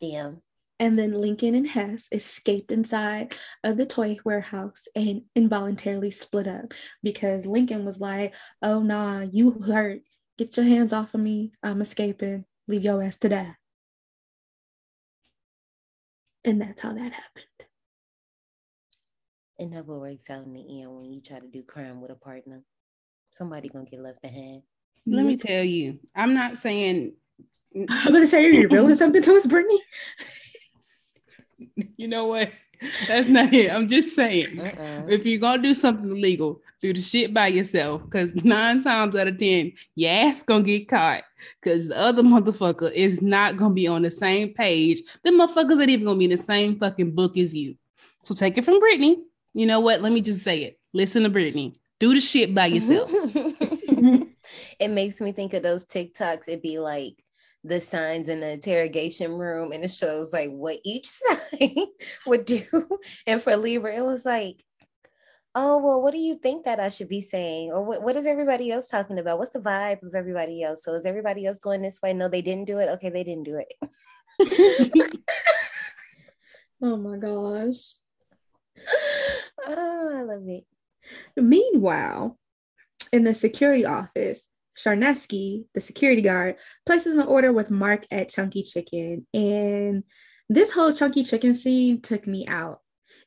Damn. And then Lincoln and Hess escaped inside of the toy warehouse and involuntarily split up because Lincoln was like, oh, nah, you hurt. Get your hands off of me. I'm escaping. Leave your ass to die. And that's how that happened. And that works out in the end when you try to do crime with a partner. Somebody gonna get left behind. Let me tell you, I'm not saying... I'm gonna say, are you revealing something to us, Brittany? You know what? That's not it. I'm just saying, if you're gonna do something illegal, do the shit by yourself, because 9 times out of 10, your ass gonna get caught, because the other motherfucker is not gonna be on the same page. Them motherfuckers ain't even gonna be in the same fucking book as you. So take it from Brittany. You know what? Let me just say it. Listen to Brittany. Do the shit by yourself. It makes me think of those TikToks. It'd be like the signs in the interrogation room, and it shows like what each side would do. And for Libra, it was like, oh, well, what do you think that I should be saying? Or what is everybody else talking about? What's the vibe of everybody else? So is everybody else going this way? No, they didn't do it. Okay, they didn't do it. Oh my gosh. Oh, I love it. Meanwhile, in the security office, Charneski, the security guard, places an order with Mark at Chunky Chicken. And this whole Chunky Chicken scene took me out.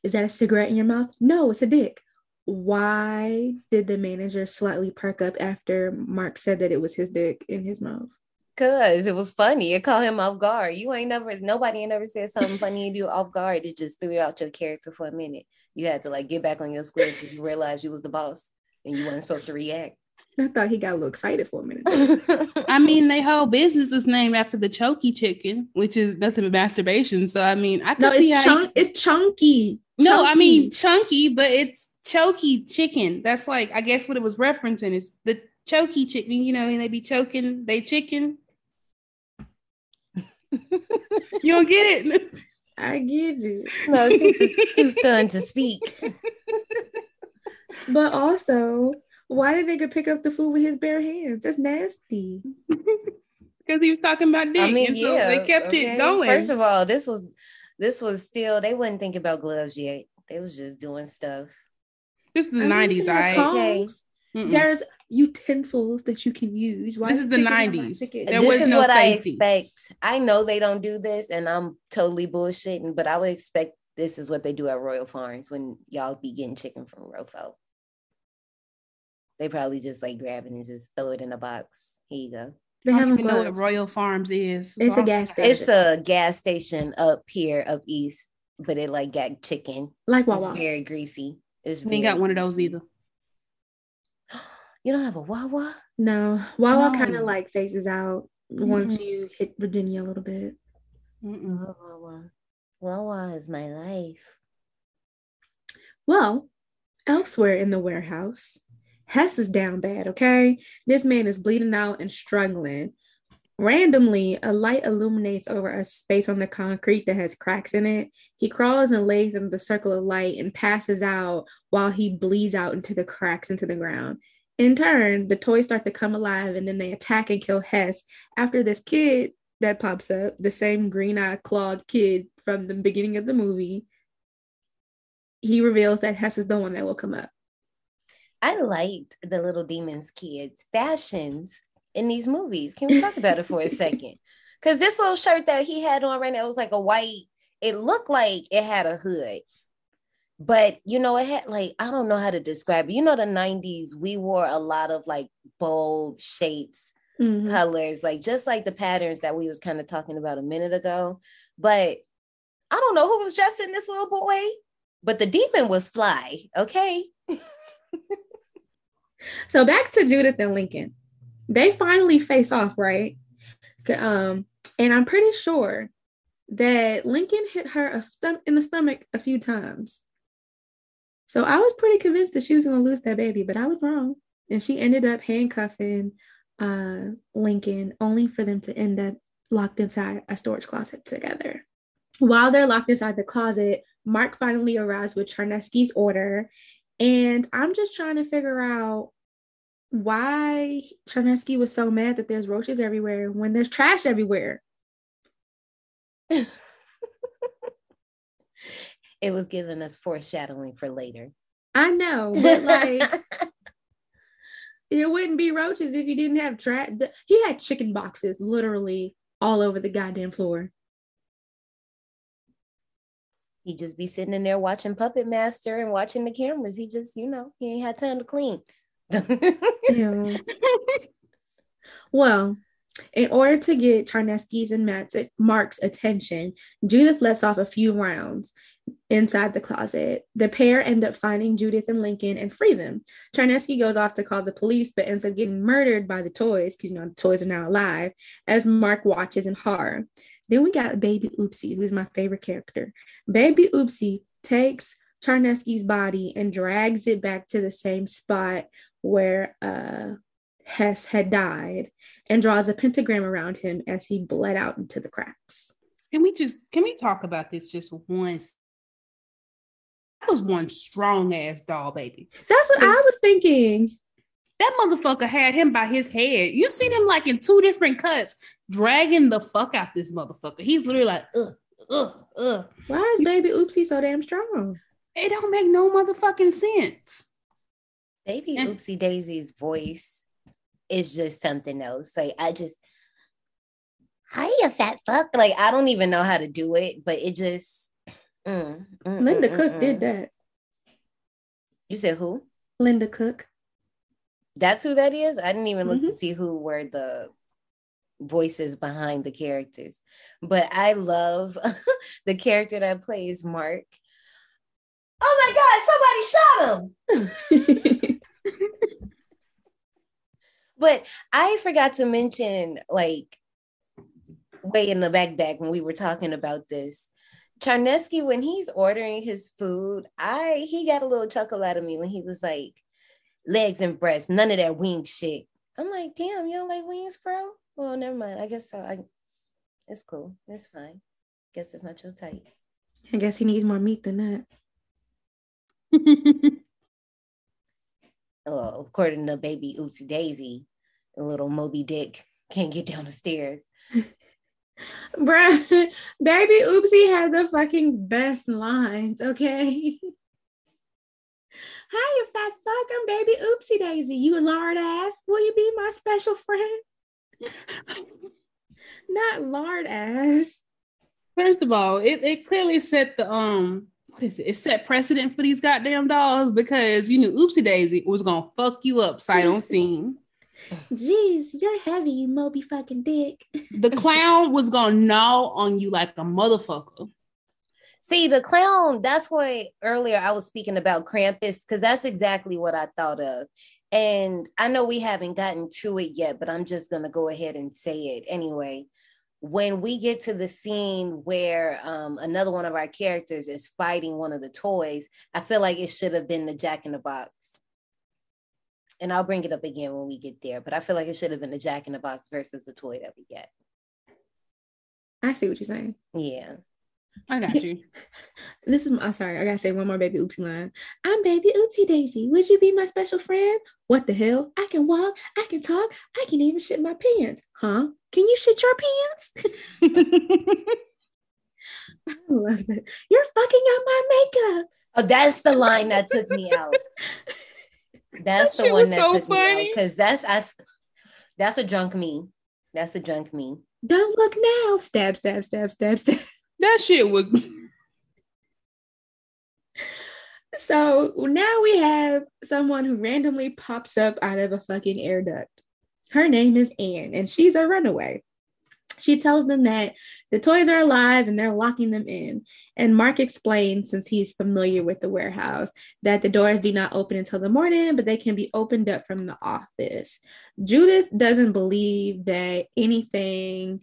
Is that a cigarette in your mouth? No, it's a dick. Why did the manager slightly perk up after Mark said that it was his dick in his mouth? Because it was funny. It caught him off guard. Nobody ain't never said something funny and you off guard. It just threw out your character for a minute. You had to get back on your square because you realized you was the boss and you weren't supposed to react. I thought he got a little excited for a minute. I mean, their whole business is named after the Chunky Chicken, which is nothing but masturbation. So, I mean, it's chunky. No, chunky. I mean, chunky, but it's Chunky Chicken. That's I guess what it was referencing is the Chunky Chicken, and they be choking they chicken. You don't get it? I get it. No, she was too stunned to speak. But also, why did nigga pick up the food with his bare hands? That's nasty. Because he was talking about dick. I mean, and yeah, so they kept it going. First of all, this was still, they wasn't thinking about gloves yet. They was just doing stuff. This is the 90s, right? There's utensils that you can use. Why this is the 90s. This is what I expect. I know they don't do this, and I'm totally bullshitting, but I would expect this is what they do at Royal Farms when y'all be getting chicken from Rofo. They probably just grab it and just throw it in a box. Here you go. They don't even know what Royal Farms is. It's a gas station. It's a gas station up here, up east, but it got chicken. Like Wawa. It's very greasy. We ain't got one of those either. You don't have a Wawa? No. Wawa kind of phases out once you hit Virginia a little bit. Mm-mm. Wawa is my life. Well, elsewhere in the warehouse, Hess is down bad, okay? This man is bleeding out and struggling. Randomly, a light illuminates over a space on the concrete that has cracks in it. He crawls and lays in the circle of light and passes out while he bleeds out into the cracks into the ground. In turn, the toys start to come alive and then they attack and kill Hess. After this kid that pops up, the same green-eyed clawed kid from the beginning of the movie, he reveals that Hess is the one that will come up. I liked the little demons kids' fashions in these movies. Can we talk about it for a second? Because this little shirt that he had on right now was a white, it looked like it had a hood. But, it had I don't know how to describe it. The 90s, we wore a lot of bold shapes, colors, just the patterns that we was kind of talking about a minute ago. But I don't know who was dressing this little boy, but the demon was fly, okay? So back to Judith and Lincoln. They finally face off, right? And I'm pretty sure that Lincoln hit her in the stomach a few times. So I was pretty convinced that she was going to lose that baby, but I was wrong. And she ended up handcuffing Lincoln, only for them to end up locked inside a storage closet together. While they're locked inside the closet, Mark finally arrives with Charneski's order. And I'm just trying to figure out why Charneski was so mad that there's roaches everywhere when there's trash everywhere. It was giving us foreshadowing for later. I know, but it wouldn't be roaches if you didn't have trash. He had chicken boxes literally all over the goddamn floor. He just be sitting in there watching Puppet Master and watching the cameras. He just, he ain't had time to clean. Yeah. Well, in order to get Charneski's and Mark's attention, Judith lets off a few rounds inside the closet. The pair end up finding Judith and Lincoln and free them. Charneski goes off to call the police, but ends up getting murdered by the toys because the toys are now alive as Mark watches in horror. Then we got Baby Oopsie, who's my favorite character. Baby Oopsie takes Charneski's body and drags it back to the same spot where Hess had died and draws a pentagram around him as he bled out into the cracks. Can we talk about this just once? was one strong ass doll baby. That's what I was thinking. That motherfucker had him by his head. You seen him like in two different cuts, dragging the fuck out this motherfucker. He's literally like, ugh. Why is Baby Oopsie so damn strong? It don't make no motherfucking sense. Baby Oopsie Daisy's voice is just something else. Like, I just, hiya, fat fuck. Like, I don't even know how to do it, but it just, Linda Cook did that. You said who? Linda Cook. That's who that is? I didn't even look to see who were the voices behind the characters. But I love the character that plays Mark. Oh my God, somebody shot him! But I forgot to mention, like, way in the back when we were talking about this, Charnesky, when he's ordering his food, he got a little chuckle out of me when he was like, legs and breasts, none of that wing shit. I'm like, damn, you don't like wings, bro? Well, never mind. I guess so. It's cool. It's fine. Guess it's not your type. I guess he needs more meat than that. Oh, according to Baby Oopsie Daisy, the little Moby Dick can't get down the stairs. Bruh, Baby Oopsie has the fucking best lines, okay? Hi, you fat fuck, I'm Baby Oopsie Daisy. You lard ass, will you be my special friend? Not lard ass. First of all, it clearly set the it set precedent for these goddamn dolls, because you knew Oopsie Daisy was gonna fuck you up sight unseen. Jeez, you're heavy, you Moby fucking dick. The clown was gonna gnaw on you like a motherfucker. See, the clown, that's why earlier I was speaking about Krampus, because that's exactly what I thought of. And I know we haven't gotten to it yet, but I'm just going to go ahead and say it anyway. When we get to the scene where another one of our characters is fighting one of the toys, I feel like it should have been the Jack in the Box. And I'll bring it up again when we get there, but I feel like it should have been the Jack in the Box versus the toy that we get. I see what you're saying. Yeah. I got you. I gotta say one more Baby Oopsie line. I'm Baby Oopsie Daisy. Would you be my special friend? What the hell? I can walk, I can talk, I can even shit my pants. Huh? Can you shit your pants? I love that. You're fucking up my makeup. Oh, that's the line that took me out. That's the one that took me out. Because that's a drunk me. That's a drunk me. Don't look now. Stab, stab, stab, stab, stab. That shit was. So now we have someone who randomly pops up out of a fucking air duct. Her name is Ann, and she's a runaway. She tells them that the toys are alive and they're locking them in. And Mark explains, since he's familiar with the warehouse, that the doors do not open until the morning, but they can be opened up from the office. Judith doesn't believe that anything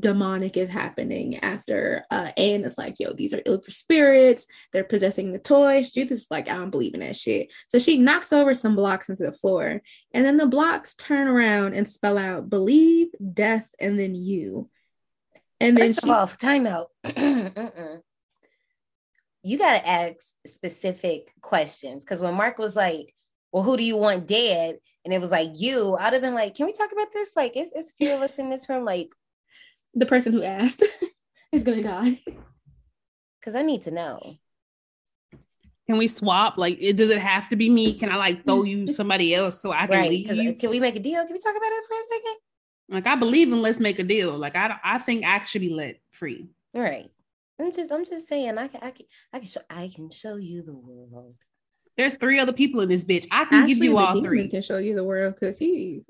demonic is happening after Anne is like, yo, these are ill spirits, they're possessing the toys. Judith is like, I don't believe in that shit. So she knocks over some blocks into the floor, and then the blocks turn around and spell out believe, death, and then you. And then time out. You gotta ask specific questions, because when Mark was like, well, who do you want dead? And it was like you, I'd have been like, can we talk about this? Like, it's a few of us in this room, like, the person who asked is going to die. Because I need to know. Can we swap? Like, does it have to be me? Can I, like, throw you somebody else so I can leave you? Can we make a deal? Can we talk about it for a second? Like, I believe in let's make a deal. Like, I think I should be let free. All right. I'm just saying, I can show you the world. There's three other people in this bitch. I can give you all three. I can show you the world because he,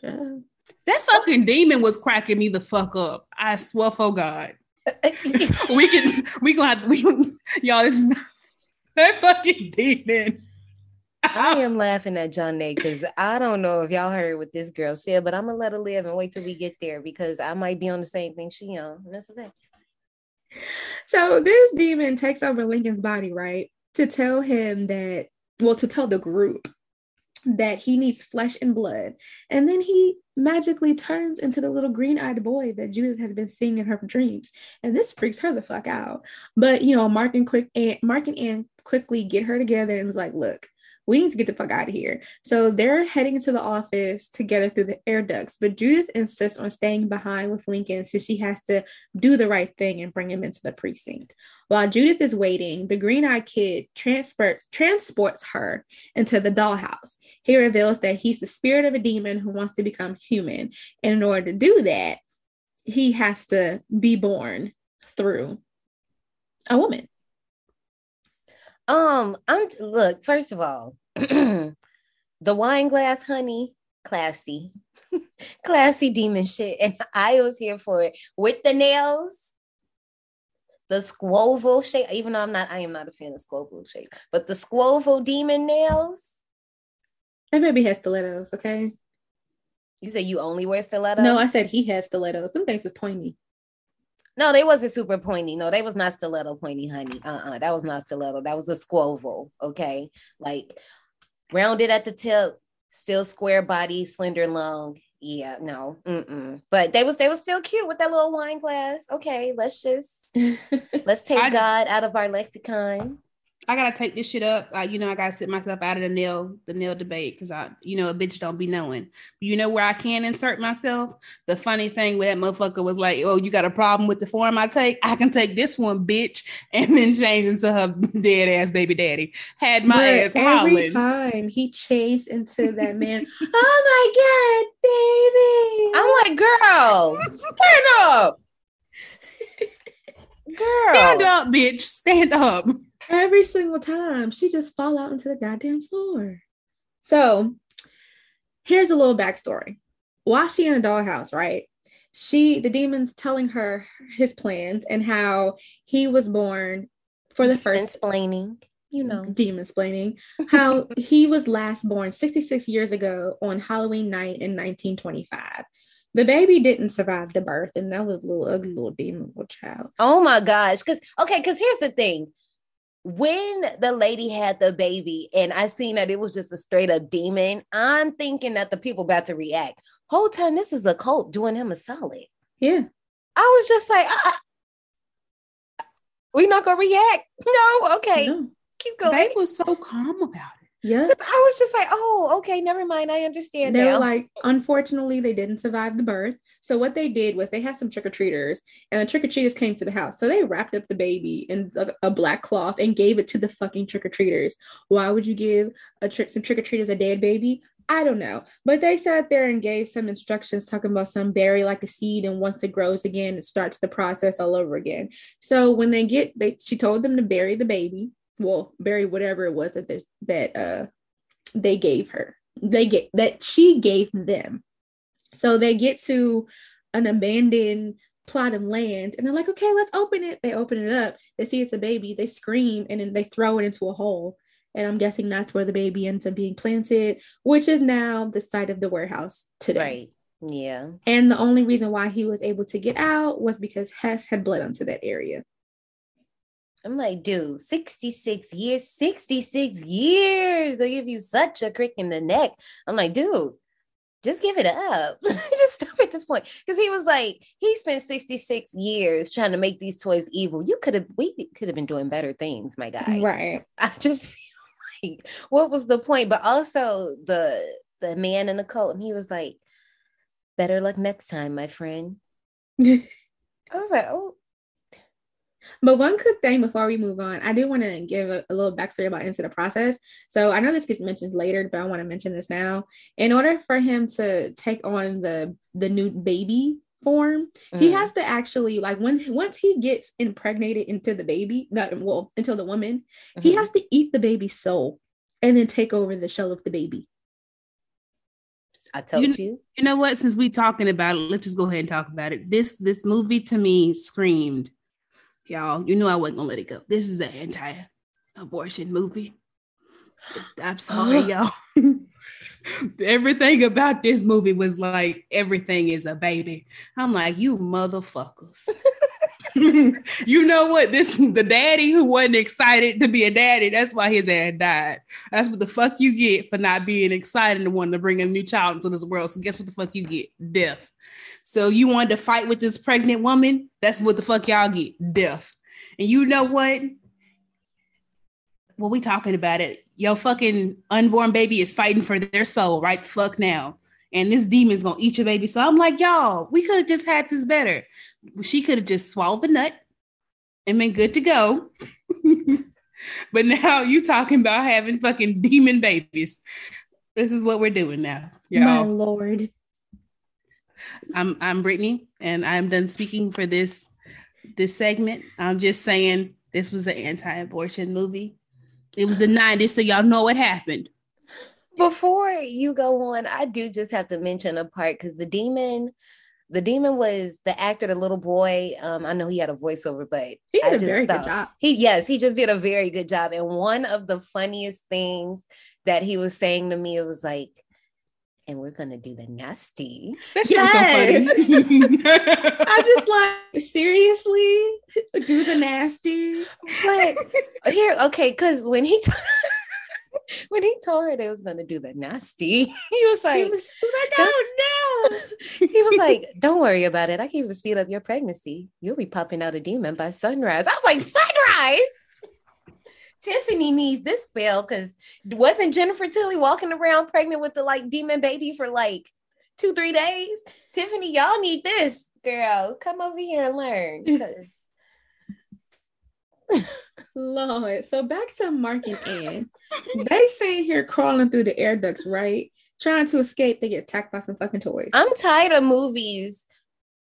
child. That fucking demon was cracking me the fuck up. I swear for God. Y'all, this is not that fucking demon. I am laughing at John Nate because I don't know if y'all heard what this girl said, but I'm gonna let her live and wait till we get there because I might be on the same thing she on. And that's okay. So this demon takes over Lincoln's body, right? To tell him that, well, to tell the group that he needs flesh and blood. And then he magically turns into the little green-eyed boy that Judith has been seeing in her dreams, and this freaks her the fuck out. But you know, Mark and Ann quickly get her together and is like, look, we need to get the fuck out of here. So they're heading to the office together through the air ducts, but Judith insists on staying behind with Lincoln, so she has to do the right thing and bring him into the precinct. While Judith is waiting, the green-eyed kid transports her into the dollhouse. He reveals that he's the spirit of a demon who wants to become human, and in order to do that, he has to be born through a woman. Look, first of all, the wine glass honey, classy, classy demon shit. And I was here for it with the nails, the squoval shape, even though I am not a fan of squoval shape, but the squoval demon nails. That baby has stilettos, okay? You say you only wear stilettos? No, I said he has stilettos. Some things is pointy. No, they wasn't super pointy. No, they was not stiletto pointy, honey. That was not stiletto. That was a squoval, okay? Like, rounded at the tip, still square body, slender lung. Yeah, no. But they was still cute with that little wine glass. Okay, let's take God out of our lexicon. I gotta take this shit up. I gotta sit myself out of the nail debate, because a bitch don't be knowing. You know where I can insert myself? The funny thing where that motherfucker was like, oh, you got a problem with the form I take? I can take this one, bitch, and then change into her dead ass baby daddy. Had my ass howling. Every time he changed into that man, oh my God, baby. I'm like, girl, stand up. Girl. Stand up, bitch. Stand up. Every single time, she just fall out into the goddamn floor. So here's a little backstory. While she in a dollhouse, right? The demon's telling her his plans and how he was born for the first. Demon-splaining. How he was last born 66 years ago on Halloween night in 1925. The baby didn't survive the birth, and that was a little ugly little demon child. Oh my gosh. Because here's the thing. When the lady had the baby and I seen that it was just a straight up demon, I'm thinking that the people about to react. Whole time, this is a cult doing him a solid. Yeah. I was just like, we're not going to react. No, okay. No. Keep going. Babe was so calm about it. Yeah. I was just like, oh, okay, never mind. I understand. They were like, unfortunately, they didn't survive the birth. So what they did was they had some trick-or-treaters, and the trick-or-treaters came to the house. So they wrapped up the baby in a black cloth and gave it to the fucking trick-or-treaters. Why would you give some trick-or-treaters a dead baby? I don't know. But they sat there and gave some instructions talking about some bury like a seed, and once it grows again, it starts the process all over again. So when they she told them to bury the baby. Well, bury whatever it was that she gave them. So they get to an abandoned plot of land, and they're like, okay, let's open it. They open it up. They see it's a baby. They scream, and then they throw it into a hole. And I'm guessing that's where the baby ends up being planted, which is now the site of the warehouse today. Right. Yeah. And the only reason why he was able to get out was because Hess had bled onto that area. I'm like, dude, 66 years. They give you such a crick in the neck. I'm like, dude, just give it up. Just stop at this point. Because he was like, he spent 66 years trying to make these toys evil. We could have been doing better things, my guy. Right. I just feel like, what was the point? But also the man in the cult, and he was like, better luck next time, my friend. I was like, oh. But one quick thing before we move on, I do want to give a little backstory about Into the Process. So I know this gets mentioned later, but I want to mention this now. In order for him to take on the new baby form, he has to actually, like, once he gets impregnated into the baby, until the woman, he has to eat the baby's soul and then take over the shell of the baby. I told you. You know what? Since we're talking about it, let's just go ahead and talk about it. This movie to me screamed. Y'all, you knew I wasn't gonna let it go. This is an anti-abortion movie. I'm sorry, y'all. Everything about this movie was like, everything is a baby. I'm like, you motherfuckers. You know what? The daddy who wasn't excited to be a daddy, that's why his dad died. That's what the fuck you get for not being excited and wanting to bring a new child into this world. So guess what the fuck you get? Death. So you wanted to fight with this pregnant woman? That's what the fuck y'all get. Death. And you know what? Well, we talking about it. Your fucking unborn baby is fighting for their soul right the fuck now. And this demon's going to eat your baby. So I'm like, y'all, we could have just had this better. She could have just swallowed the nut and been good to go. But now you talking about having fucking demon babies. This is what we're doing now, y'all. My Lord. I'm Brittany, and I'm done speaking for this segment. I'm just saying this was an anti-abortion movie. It was the 90s, so y'all know what happened. Before you go on, I do just have to mention a part because the demon was the actor, the little boy. I know he had a voiceover, but he did a very good job. He just did a very good job. And one of the funniest things that he was saying to me, it was like, and we're gonna do the nasty. That shit was so funny. I'm just like, seriously, do the nasty. But here, okay, because when he. When he told her they was gonna do the nasty, he was like, no. He was like, don't worry about it. I can even speed up your pregnancy. You'll be popping out a demon by sunrise. I was like, sunrise? Tiffany needs this spell because wasn't Jennifer Tilly walking around pregnant with the like demon baby for like 2-3 days? Tiffany, y'all need this, girl. Come over here and learn. Because Lord, so back to Mark and Ann. They sitting here crawling through the air ducts, right? Trying to escape, they get attacked by some fucking toys. I'm tired of movies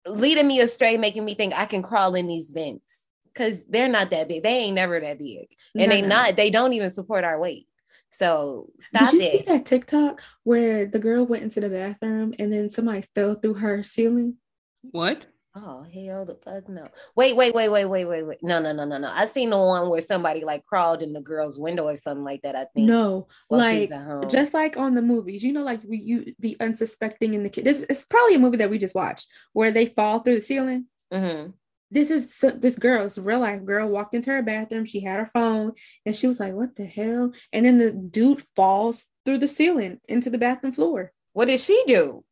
leading me astray, making me think I can crawl in these vents. Because they're not that big. They ain't never that big. And they don't even support our weight. So stop it. Did you see that TikTok where the girl went into the bathroom and then somebody fell through her ceiling? What? Oh, hell the fuck no. Wait. No. I seen the one where somebody like crawled in the girl's window or something like that, I think. No, like just like on the movies, you know, like you be unsuspecting in the kid. It's probably a movie that we just watched where they fall through the ceiling. Mm-hmm. This girl's real life girl walked into her bathroom. She had her phone and she was like, what the hell? And then the dude falls through the ceiling into the bathroom floor. What did she do?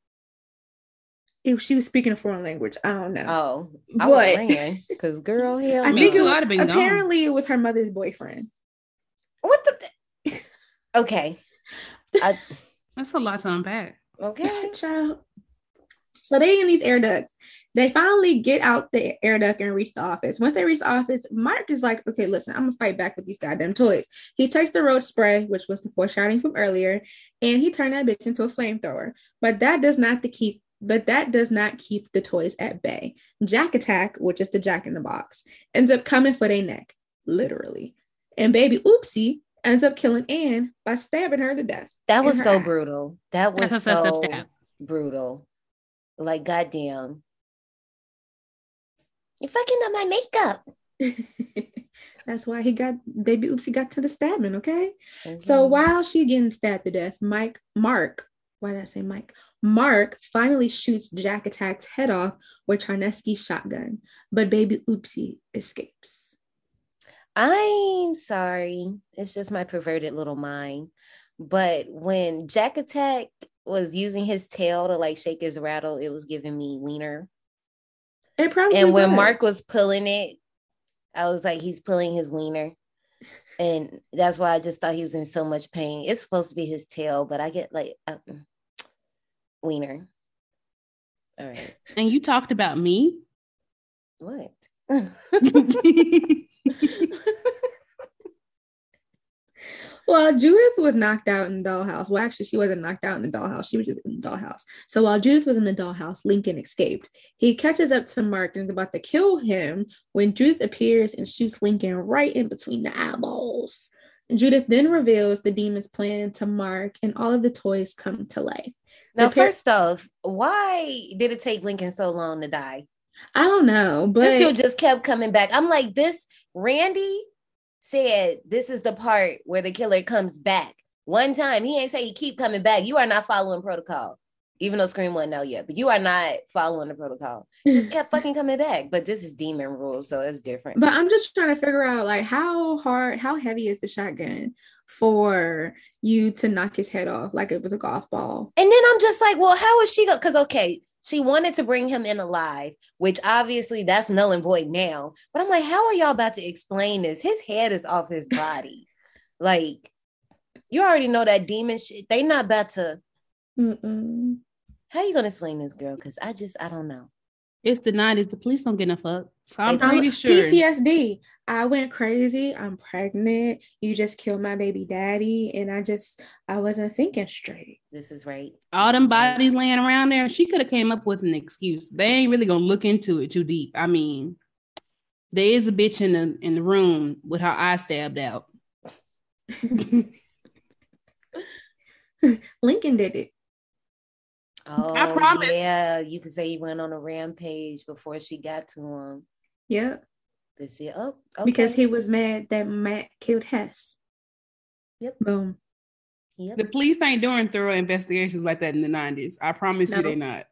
She was speaking a foreign language. I don't know. Oh, I was ringing because girl, hell, I think it was her mother's boyfriend. What the? Okay, that's a lot to unpack. Okay, child. So they in these air ducts. They finally get out the air duct and reach the office. Once they reach the office, Mark is like, okay, listen, I'm going to fight back with these goddamn toys. He takes the roach spray, which was the foreshadowing from earlier, and he turned that bitch into a flamethrower. But that does not keep the toys at bay. Jack Attack, which is the Jack in the Box, ends up coming for their neck, literally. And baby Oopsie ends up killing Anne by stabbing her to death. That was so brutal. That was so brutal. Like, goddamn. You're fucking up my makeup. That's why baby Oopsie got to the stabbing, okay? Mm-hmm. So while she getting stabbed to death, Mark finally shoots Jack Attack's head off with Charnesky's shotgun, but baby Oopsie escapes. I'm sorry. It's just my perverted little mind. But when Jack Attack was using his tail to like shake his rattle, it was giving me wiener. It probably And when was. Mark was pulling it, I was like, he's pulling his wiener. And that's why I just thought he was in so much pain. It's supposed to be his tail, but I get like wiener. All right. And you talked about me? What? Well, Judith was knocked out in the dollhouse. Well, actually, she wasn't knocked out in the dollhouse. She was just in the dollhouse. So while Judith was in the dollhouse, Lincoln escaped. He catches up to Mark and is about to kill him when Judith appears and shoots Lincoln right in between the eyeballs. Judith then reveals the demon's plan to Mark, and all of the toys come to life. Now, first off, why did it take Lincoln so long to die? I don't know, but this dude just kept coming back. I'm like, Randy said this is the part where the killer comes back one time. He ain't say he keep coming back. You are not following protocol. even though Scream wasn't out yet, but you are not following the protocol. Just kept fucking coming back. But this is demon rules, so it's different. But I'm just trying to figure out, like, how heavy is the shotgun for you to knock his head off like it was a golf ball? And then I'm just like, well, how is she going? Because, okay, she wanted to bring him in alive, which obviously that's null and void now. But I'm like, how are y'all about to explain this? His head is off his body. Like, you already know that demon shit. They not about to... Mm-mm. How you gonna explain this, girl? Because I don't know. It's the 90s. The police don't get enough up. So I'm pretty sure. PTSD. I went crazy. I'm pregnant. You just killed my baby daddy. And I wasn't thinking straight. This is right. All them bodies laying around there. She could have came up with an excuse. They ain't really gonna look into it too deep. I mean, there is a bitch in the room with her eye stabbed out. Lincoln did it. Oh, I promise. Yeah, you could say he went on a rampage before she got to him. Yeah. That's it. Oh, okay. Because he was mad that Matt killed Hess. Yep. Boom. Yep. The police ain't doing thorough investigations like that in the 90s. I promise you they're not.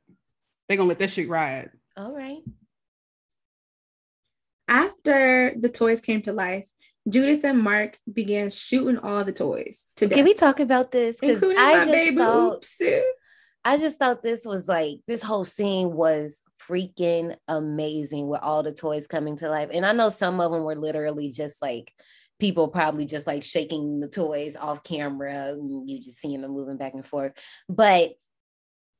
They're going to let that shit ride. All right. After the toys came to life, Judith and Mark began shooting all the toys to death. Can we talk about this? Including my baby. Oopsie. I just thought this was like, this whole scene was freaking amazing with all the toys coming to life. And I know some of them were literally just like, people probably just like shaking the toys off camera. You just seeing them moving back and forth. But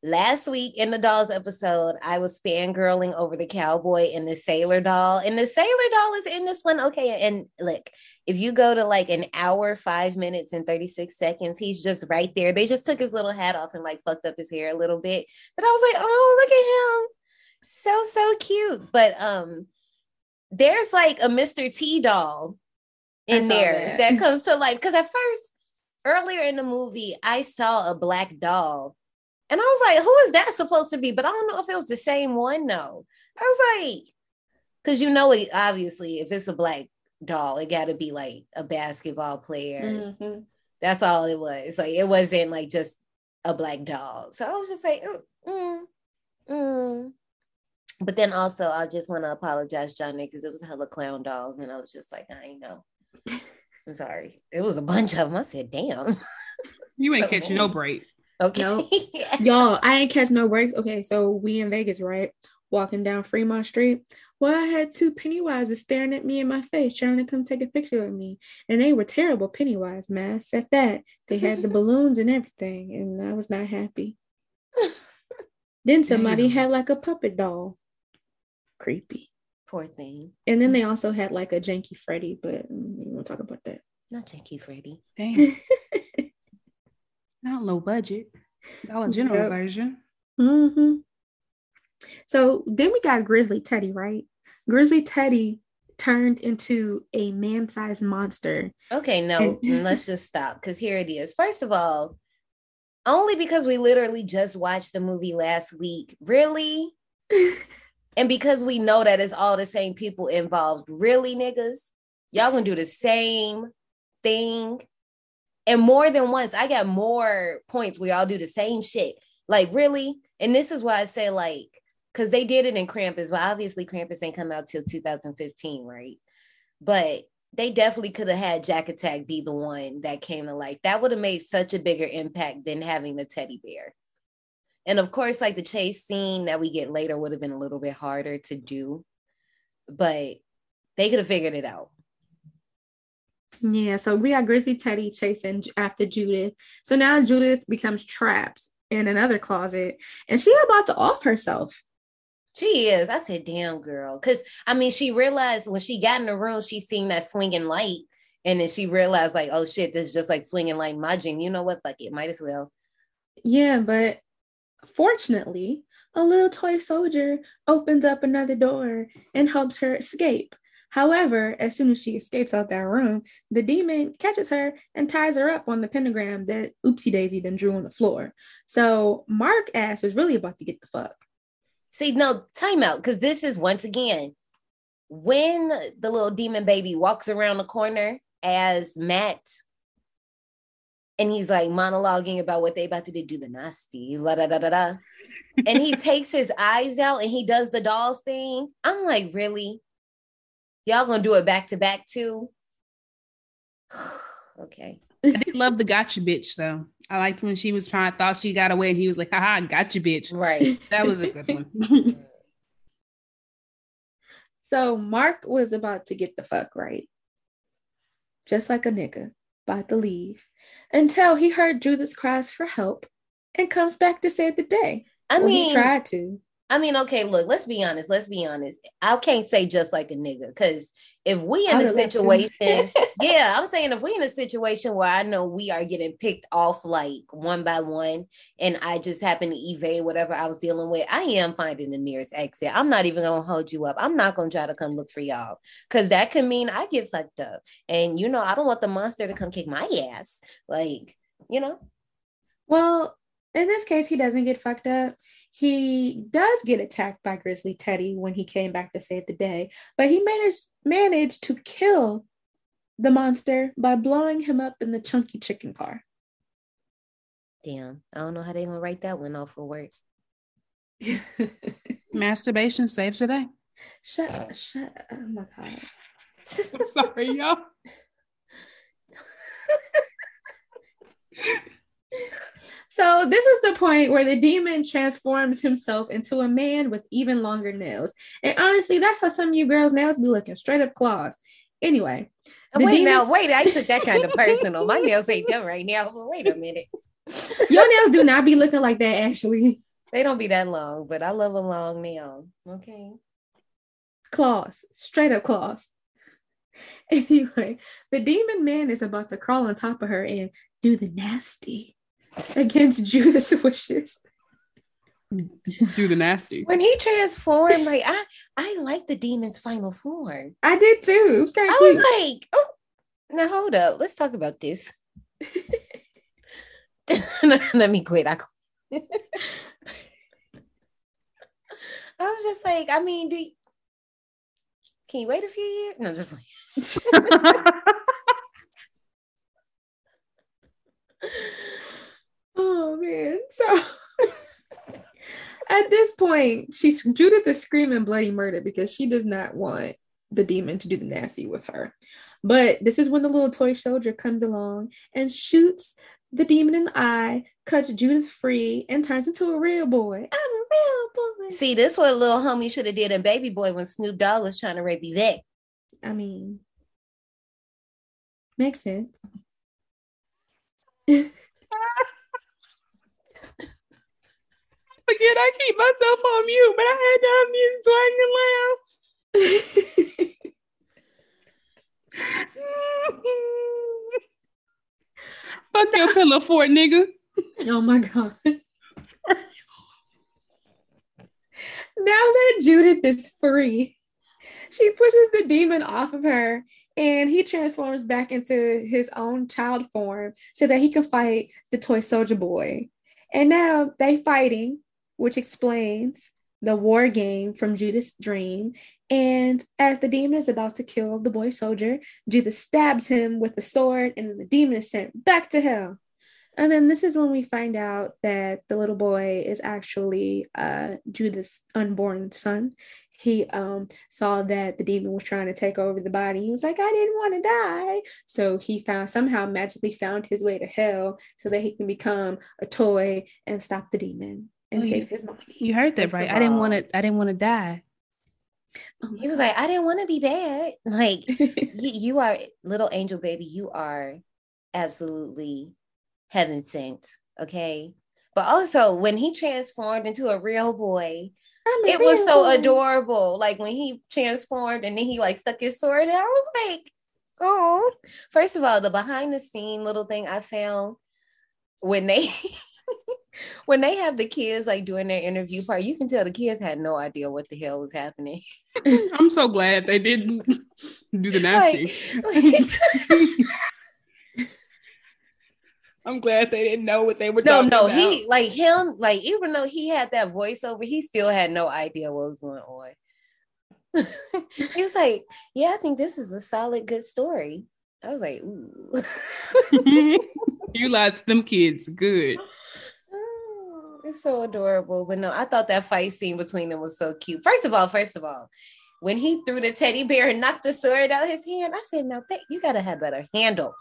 last week in the Dolls episode, I was fangirling over the cowboy and the sailor doll. And the sailor doll is in this one. Okay, and look, if you go to like an hour, 5 minutes and 36 seconds, he's just right there. They just took his little hat off and like fucked up his hair a little bit. But I was like, oh, look at him. So cute. But there's like a Mr. T doll in there that comes to life. Because at first, earlier in the movie, I saw a black doll. And I was like, who is that supposed to be? But I don't know if it was the same one, though. I was like, because it, obviously, if it's a black doll, it got to be like a basketball player. Mm-hmm. That's all it was. Like, it wasn't like just a black doll. So I was just like, But then also, I just want to apologize, Johnny, because it was hella clown dolls. And I was just like, I ain't know. I'm sorry. It was a bunch of them. I said, damn. You ain't catching no break. Okay. No. Y'all, I ain't catch no breaks. Okay, so we in Vegas, right? Walking down Fremont Street. Well, I had two Pennywises staring at me in my face, trying to come take a picture of me. And they were terrible Pennywise masks at that. They had the balloons and everything, and I was not happy. Then somebody had like a puppet doll. Creepy. Poor thing. And then they also had like a janky Freddy, but we won't talk about that. Not janky Freddy. Damn. Not low budget. Dollar General version. Mm-hmm. So then we got Grizzly Teddy, right? Grizzly Teddy turned into a man-sized monster. Okay, no, let's just stop because here it is. First of all, only because we literally just watched the movie last week. Really? And because we know that it's all the same people involved. Really, niggas? Y'all gonna do the same thing? And more than once, I got more points where y'all do the same shit. Like, really? And this is why I say, like, because they did it in Krampus, but obviously Krampus ain't come out till 2015, right? But they definitely could have had Jack Attack be the one that came to life. That would have made such a bigger impact than having the teddy bear. And of course, like, the chase scene that we get later would have been a little bit harder to do. But they could have figured it out. Yeah, so we got Grizzly Teddy chasing after Judith. So now Judith becomes trapped in another closet, and she's about to off herself. She is. I said, damn, girl. Because, I mean, she realized when she got in the room, she seen that swinging light, and then she realized, like, oh, shit, this is just like swinging light in my dream. You know what? Fuck it. Might as well. Yeah, but fortunately, a little toy soldier opens up another door and helps her escape. However, as soon as she escapes out that room, the demon catches her and ties her up on the pentagram that Oopsie Daisy then drew on the floor. So Mark ass is really about to get the fuck. See, no, time out, because this is, once again, when the little demon baby walks around the corner as Matt And he's like monologuing about what they about to do the nasty, la da da da da. And he takes his eyes out and he does the dolls thing. I'm like, really? Y'all gonna do it back to back too? Okay. I did love the gotcha bitch though. I liked when she was trying, thought she got away and he was like, haha, gotcha bitch. Right. That was a good one. So Mark was about to get the fuck right. Just like a nigga, about to leave. Until he heard Judith's cries for help and comes back to save the day. I mean, he tried to. I mean, okay, look, let's be honest. I can't say just like a nigga, because if we in a situation, I'm saying if we in a situation where I know we are getting picked off like one by one, and I just happen to evade whatever I was dealing with, I am finding the nearest exit. I'm not even going to hold you up. I'm not going to try to come look for y'all, because that could mean I get fucked up. And, you know, I don't want the monster to come kick my ass. Like, you know? Well, in this case, he doesn't get fucked up. He does get attacked by Grizzly Teddy when he came back to save the day, but he managed to kill the monster by blowing him up in the Chunky Chicken car. Damn, I don't know how they're going to write that one off for work. Masturbation saves the day. Shut up. Oh my God. I'm sorry, y'all. So this is the point where the demon transforms himself into a man with even longer nails. And honestly, that's how some of you girls' nails be looking, straight up claws. Anyway. Wait, I took that kind of personal. My nails ain't done right now. Well, wait a minute. Your nails do not be looking like that, actually. They don't be that long, but I love a long nail. Okay. Claws, straight up claws. Anyway, the demon man is about to crawl on top of her and do the nasty against Judas Wishers. Do the nasty. When he transformed, like I like the demon's final form. I did too. I was like, oh, now hold up. Let's talk about this. Let me quit. I was just like, I mean, can you wait a few years? No, just like. Oh man! So at this point, Judith is screaming bloody murder because she does not want the demon to do the nasty with her. But this is when the little toy soldier comes along and shoots the demon in the eye, cuts Judith free, and turns into a real boy. I'm a real boy. See, this is what little homie should have did in Baby Boy when Snoop Dogg was trying to rape Yvette. I mean, makes sense. Again, I keep myself on mute, but I had to unmute so I can laugh. Fuck your pillow fort, nigga. Oh my God. Now that Judith is free, she pushes the demon off of her and he transforms back into his own child form so that he can fight the toy soldier boy. And now they fighting, which explains the war game from Judith's dream. And as the demon is about to kill the boy soldier, Judith stabs him with the sword, and then the demon is sent back to hell. And then this is when we find out that the little boy is actually Judith's unborn son. He saw that the demon was trying to take over the body. He was like, I didn't want to die. So he somehow magically found his way to hell so that he can become a toy and stop the demon and save his mommy. You heard that, right? I didn't want to die. He was like, I didn't want to be bad. Like, you are, little angel baby, you are absolutely heaven sent, okay? But also, when he transformed into a real boy, it was so adorable. Like when he transformed and then he like stuck his sword in, I was like, oh. First of all, the behind the scene little thing I found when they when they have the kids like doing their interview part, you can tell the kids had no idea what the hell was happening. I'm so glad they didn't do the nasty. I'm glad they didn't know what they were talking about. No, he, even though he had that voiceover, he still had no idea what was going on. He was like, yeah, I think this is a solid, good story. I was like, ooh. You lied to them kids. Good. Oh, it's so adorable. But no, I thought that fight scene between them was so cute. First of all, when he threw the teddy bear and knocked the sword out his hand, I said, no, you got to have better handle.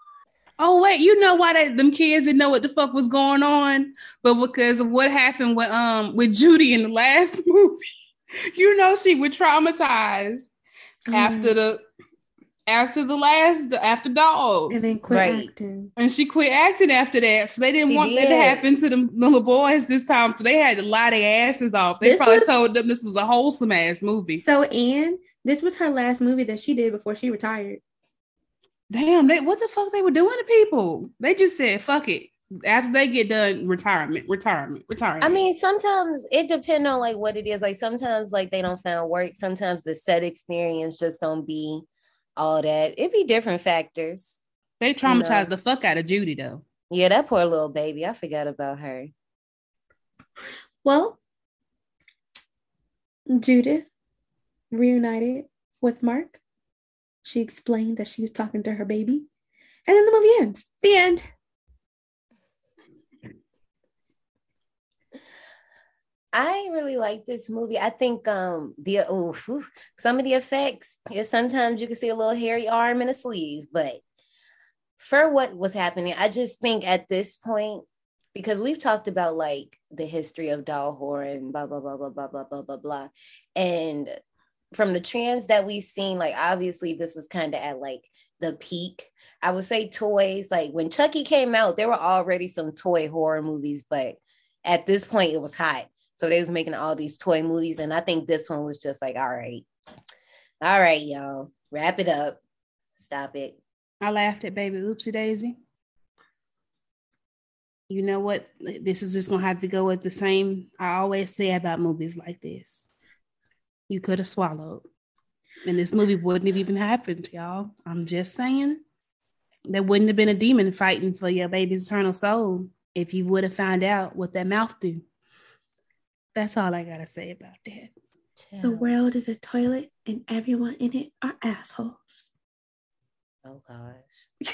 Oh, wait, you know why them kids didn't know what the fuck was going on? But because of what happened with Judy in the last movie. You know, she was traumatized after Dolls. And then quit acting. And she quit acting after that. So they didn't want that to happen to them little boys this time. So they had to lie their asses off. They probably told them this was a wholesome ass movie. So Ann, this was her last movie that she did before she retired. Damn, what the fuck they were doing to people? They just said, fuck it. After they get done, retirement. I mean, sometimes it depends on like what it is. Like sometimes like they don't find work. Sometimes the set experience just don't be all that. It be different factors. They traumatized the fuck out of Judy though. Yeah, that poor little baby. I forgot about her. Well, Judith reunited with Mark. She explained that she was talking to her baby. And then the movie ends. The end. I really like this movie. I think some of the effects is sometimes you can see a little hairy arm and a sleeve. But for what was happening, I just think at this point, because we've talked about like the history of doll horror and blah, blah, blah, blah, blah, blah, blah, blah, blah. And from the trends that we've seen, like obviously this is kind of at like the peak. I would say toys, like when Chucky came out, there were already some toy horror movies, but at this point it was hot. So they was making all these toy movies. And I think this one was just like, all right, y'all, wrap it up. Stop it. I laughed at Baby Oopsie Daisy. You know what? This is just going to have to go with the same I always say about movies like this. You could have swallowed. And this movie wouldn't have even happened, y'all. I'm just saying. There wouldn't have been a demon fighting for your baby's eternal soul if you would have found out what that mouth do. That's all I gotta say about that. Chill. The world is a toilet and everyone in it are assholes. Oh, gosh.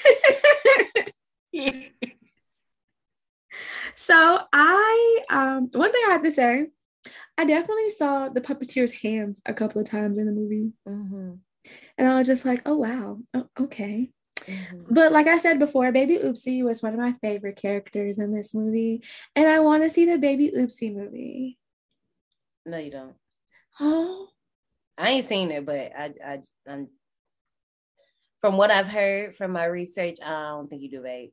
So I, one thing I have to say, I definitely saw the puppeteer's hands a couple of times in the movie. Mm-hmm. And I was just like, oh, wow. Oh, okay. Mm-hmm. But like I said before, Baby Oopsie was one of my favorite characters in this movie. And I want to see the Baby Oopsie movie. No, you don't. Oh. I ain't seen it, but I'm from what I've heard from my research, I don't think you do, babe.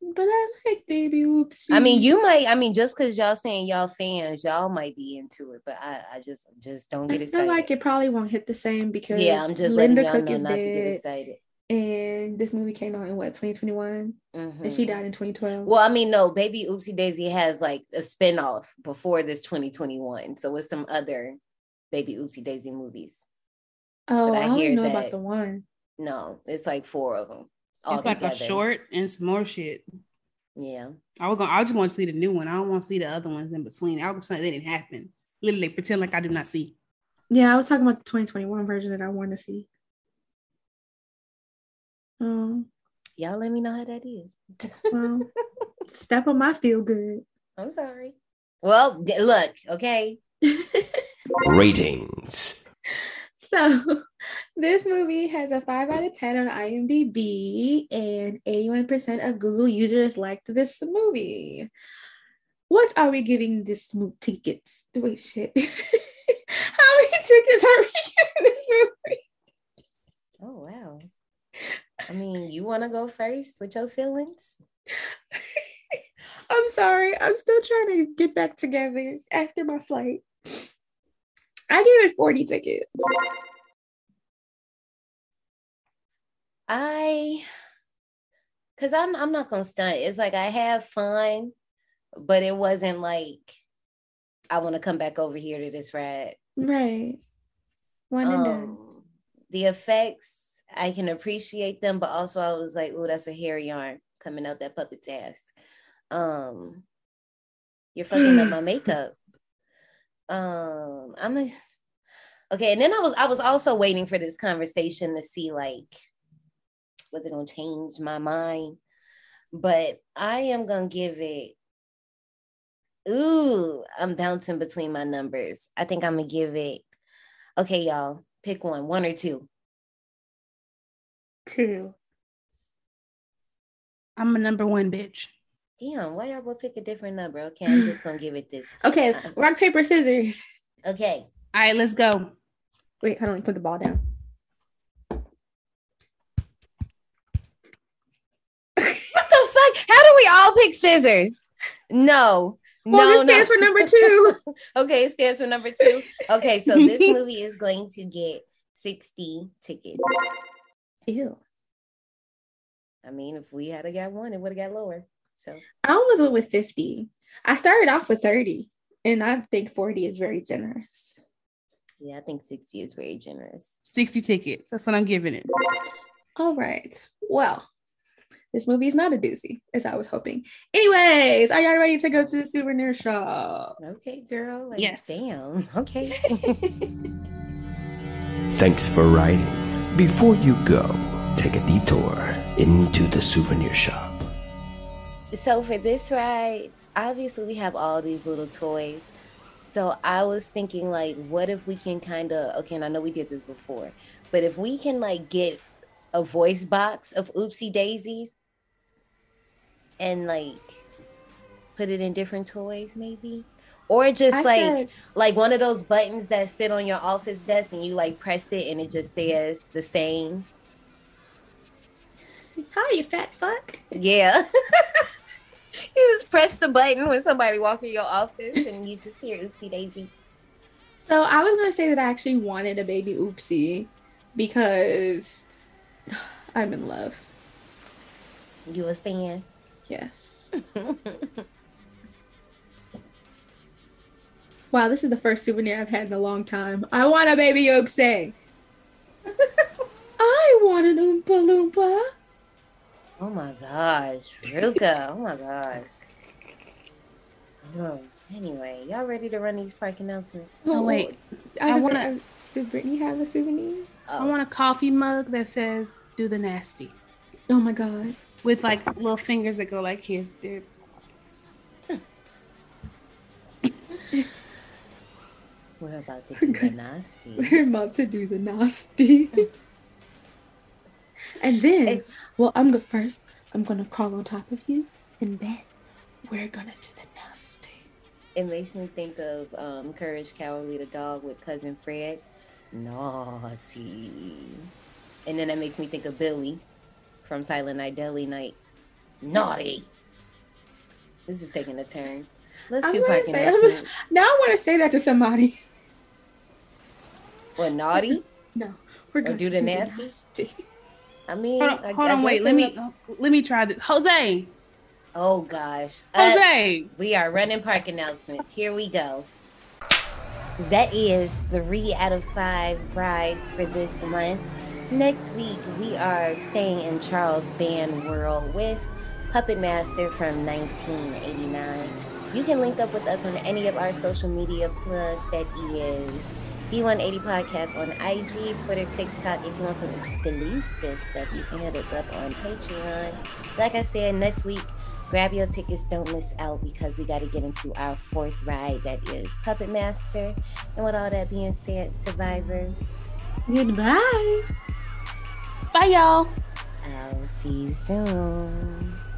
But I like Baby Oopsie. I mean, you might. I mean, just because y'all saying y'all fans, y'all might be into it. But I just don't get excited. I feel like it probably won't hit the same because I'm just Linda Cook is not dead. To get excited. And this movie came out in 2021? Mm-hmm. And she died in 2012. Well, I mean, no, Baby Oopsie Daisy has like a spinoff before this 2021. So it's some other Baby Oopsie Daisy movies. Oh, I don't know about the one. No, it's like 4 of them. It's like together. A short and some more shit. Yeah. I just want to see the new one. I don't want to see the other ones in between. I was saying they didn't happen. Literally pretend like I do not see. Yeah, I was talking about the 2021 version that I want to see. Y'all let me know how that is. Well, step on my feel good. I'm sorry. Well, look, okay. Ratings. So this movie has a 5 out of 10 on IMDb, and 81% of Google users liked this movie. What are we giving this movie tickets? Wait, shit. How many tickets are we giving this movie? Oh, wow. I mean, you want to go first with your feelings? I'm sorry. I'm still trying to get back together after my flight. I gave it 40 tickets. Because I'm not going to stunt. It's like I have fun, but it wasn't like I want to come back over here to this ride. Right. One and done. The effects. I can appreciate them, but also I was like, "Oh, that's a hairy arm coming out that puppet's ass." You're fucking up my makeup. Okay, and then I was also waiting for this conversation to see like, was it gonna change my mind? but I am going to give it, ooh, I'm bouncing between my numbers. I think I'm going to give it, okay, y'all, pick one or two. Two. I'm a number one bitch. Damn, why y'all both pick a different number? Okay, I'm just going to give it this. Okay, rock, paper, scissors. Okay. All right, let's go. Wait, hold on, let me put the ball down. What the fuck? How do we all pick scissors? No. Well, no, this stands for number two. Okay, it stands for number two. Okay, so this movie is going to get 60 tickets. Ew. I mean, if we had got one, it would have got lower. So I almost went with 50. I started off with 30, and I think 40 is very generous. Yeah, I think 60 is very generous. 60 tickets. That's what I'm giving it. All right. Well, this movie is not a doozy, as I was hoping. Anyways, are y'all ready to go to the souvenir shop? Okay, girl. Like, yes. Damn. Okay. Thanks for riding. Before you go, take a detour into the souvenir shop. So for this ride, obviously we have all these little toys. So I was thinking, like, what if we can kind of, okay, and I know we did this before, but if we can, like, get a voice box of Oopsie Daisies and, like, put it in different toys, maybe? Or just, like one of those buttons that sit on your office desk and you, like, press it and it just says the sayings. Hi, you fat fuck. Yeah. You just press the button when somebody walks in your office and you just hear Oopsie Daisy. So I was going to say that I actually wanted a baby Oopsie because I'm in love. You a fan? Yes. Wow, this is the first souvenir I've had in a long time. I want a baby Oopsie. I want an Oompa Loompa. Oh my gosh, Ruka. Oh my gosh. Oh, anyway, y'all ready to run these park announcements? Oh, wait. Does Brittany have a souvenir? Oh. I want a coffee mug that says, do the nasty. Oh my God. With like little fingers that go like here, dude. We're about to do the nasty. We're about to do the nasty. And then, well, I'm going to first, I'm going to crawl on top of you, and then we're going to do the nasty. It makes me think of Courage Cowardly the Dog with Cousin Fred. Naughty. And then that makes me think of Billy from Silent Night, Deadly Night. Naughty. This is taking a turn. Let's do parking lessons. Now I want to say that to somebody. What, naughty? No. We're going to do the nasty. I mean, hold on, wait. Let me try this. Jose. Oh gosh. Jose. We are running park announcements. Here we go. That is 3 out of 5 rides for this month. Next week we are staying in Charles Band World with Puppet Master from 1989. You can link up with us on any of our social media plugs. That is D-180 Podcast on IG, Twitter, TikTok. If you want some exclusive stuff, you can hit us up on Patreon. Like I said, next week, grab your tickets. Don't miss out because we got to get into our 4th ride. That is Puppet Master. And with all that being said, survivors, goodbye. Bye, y'all. I'll see you soon.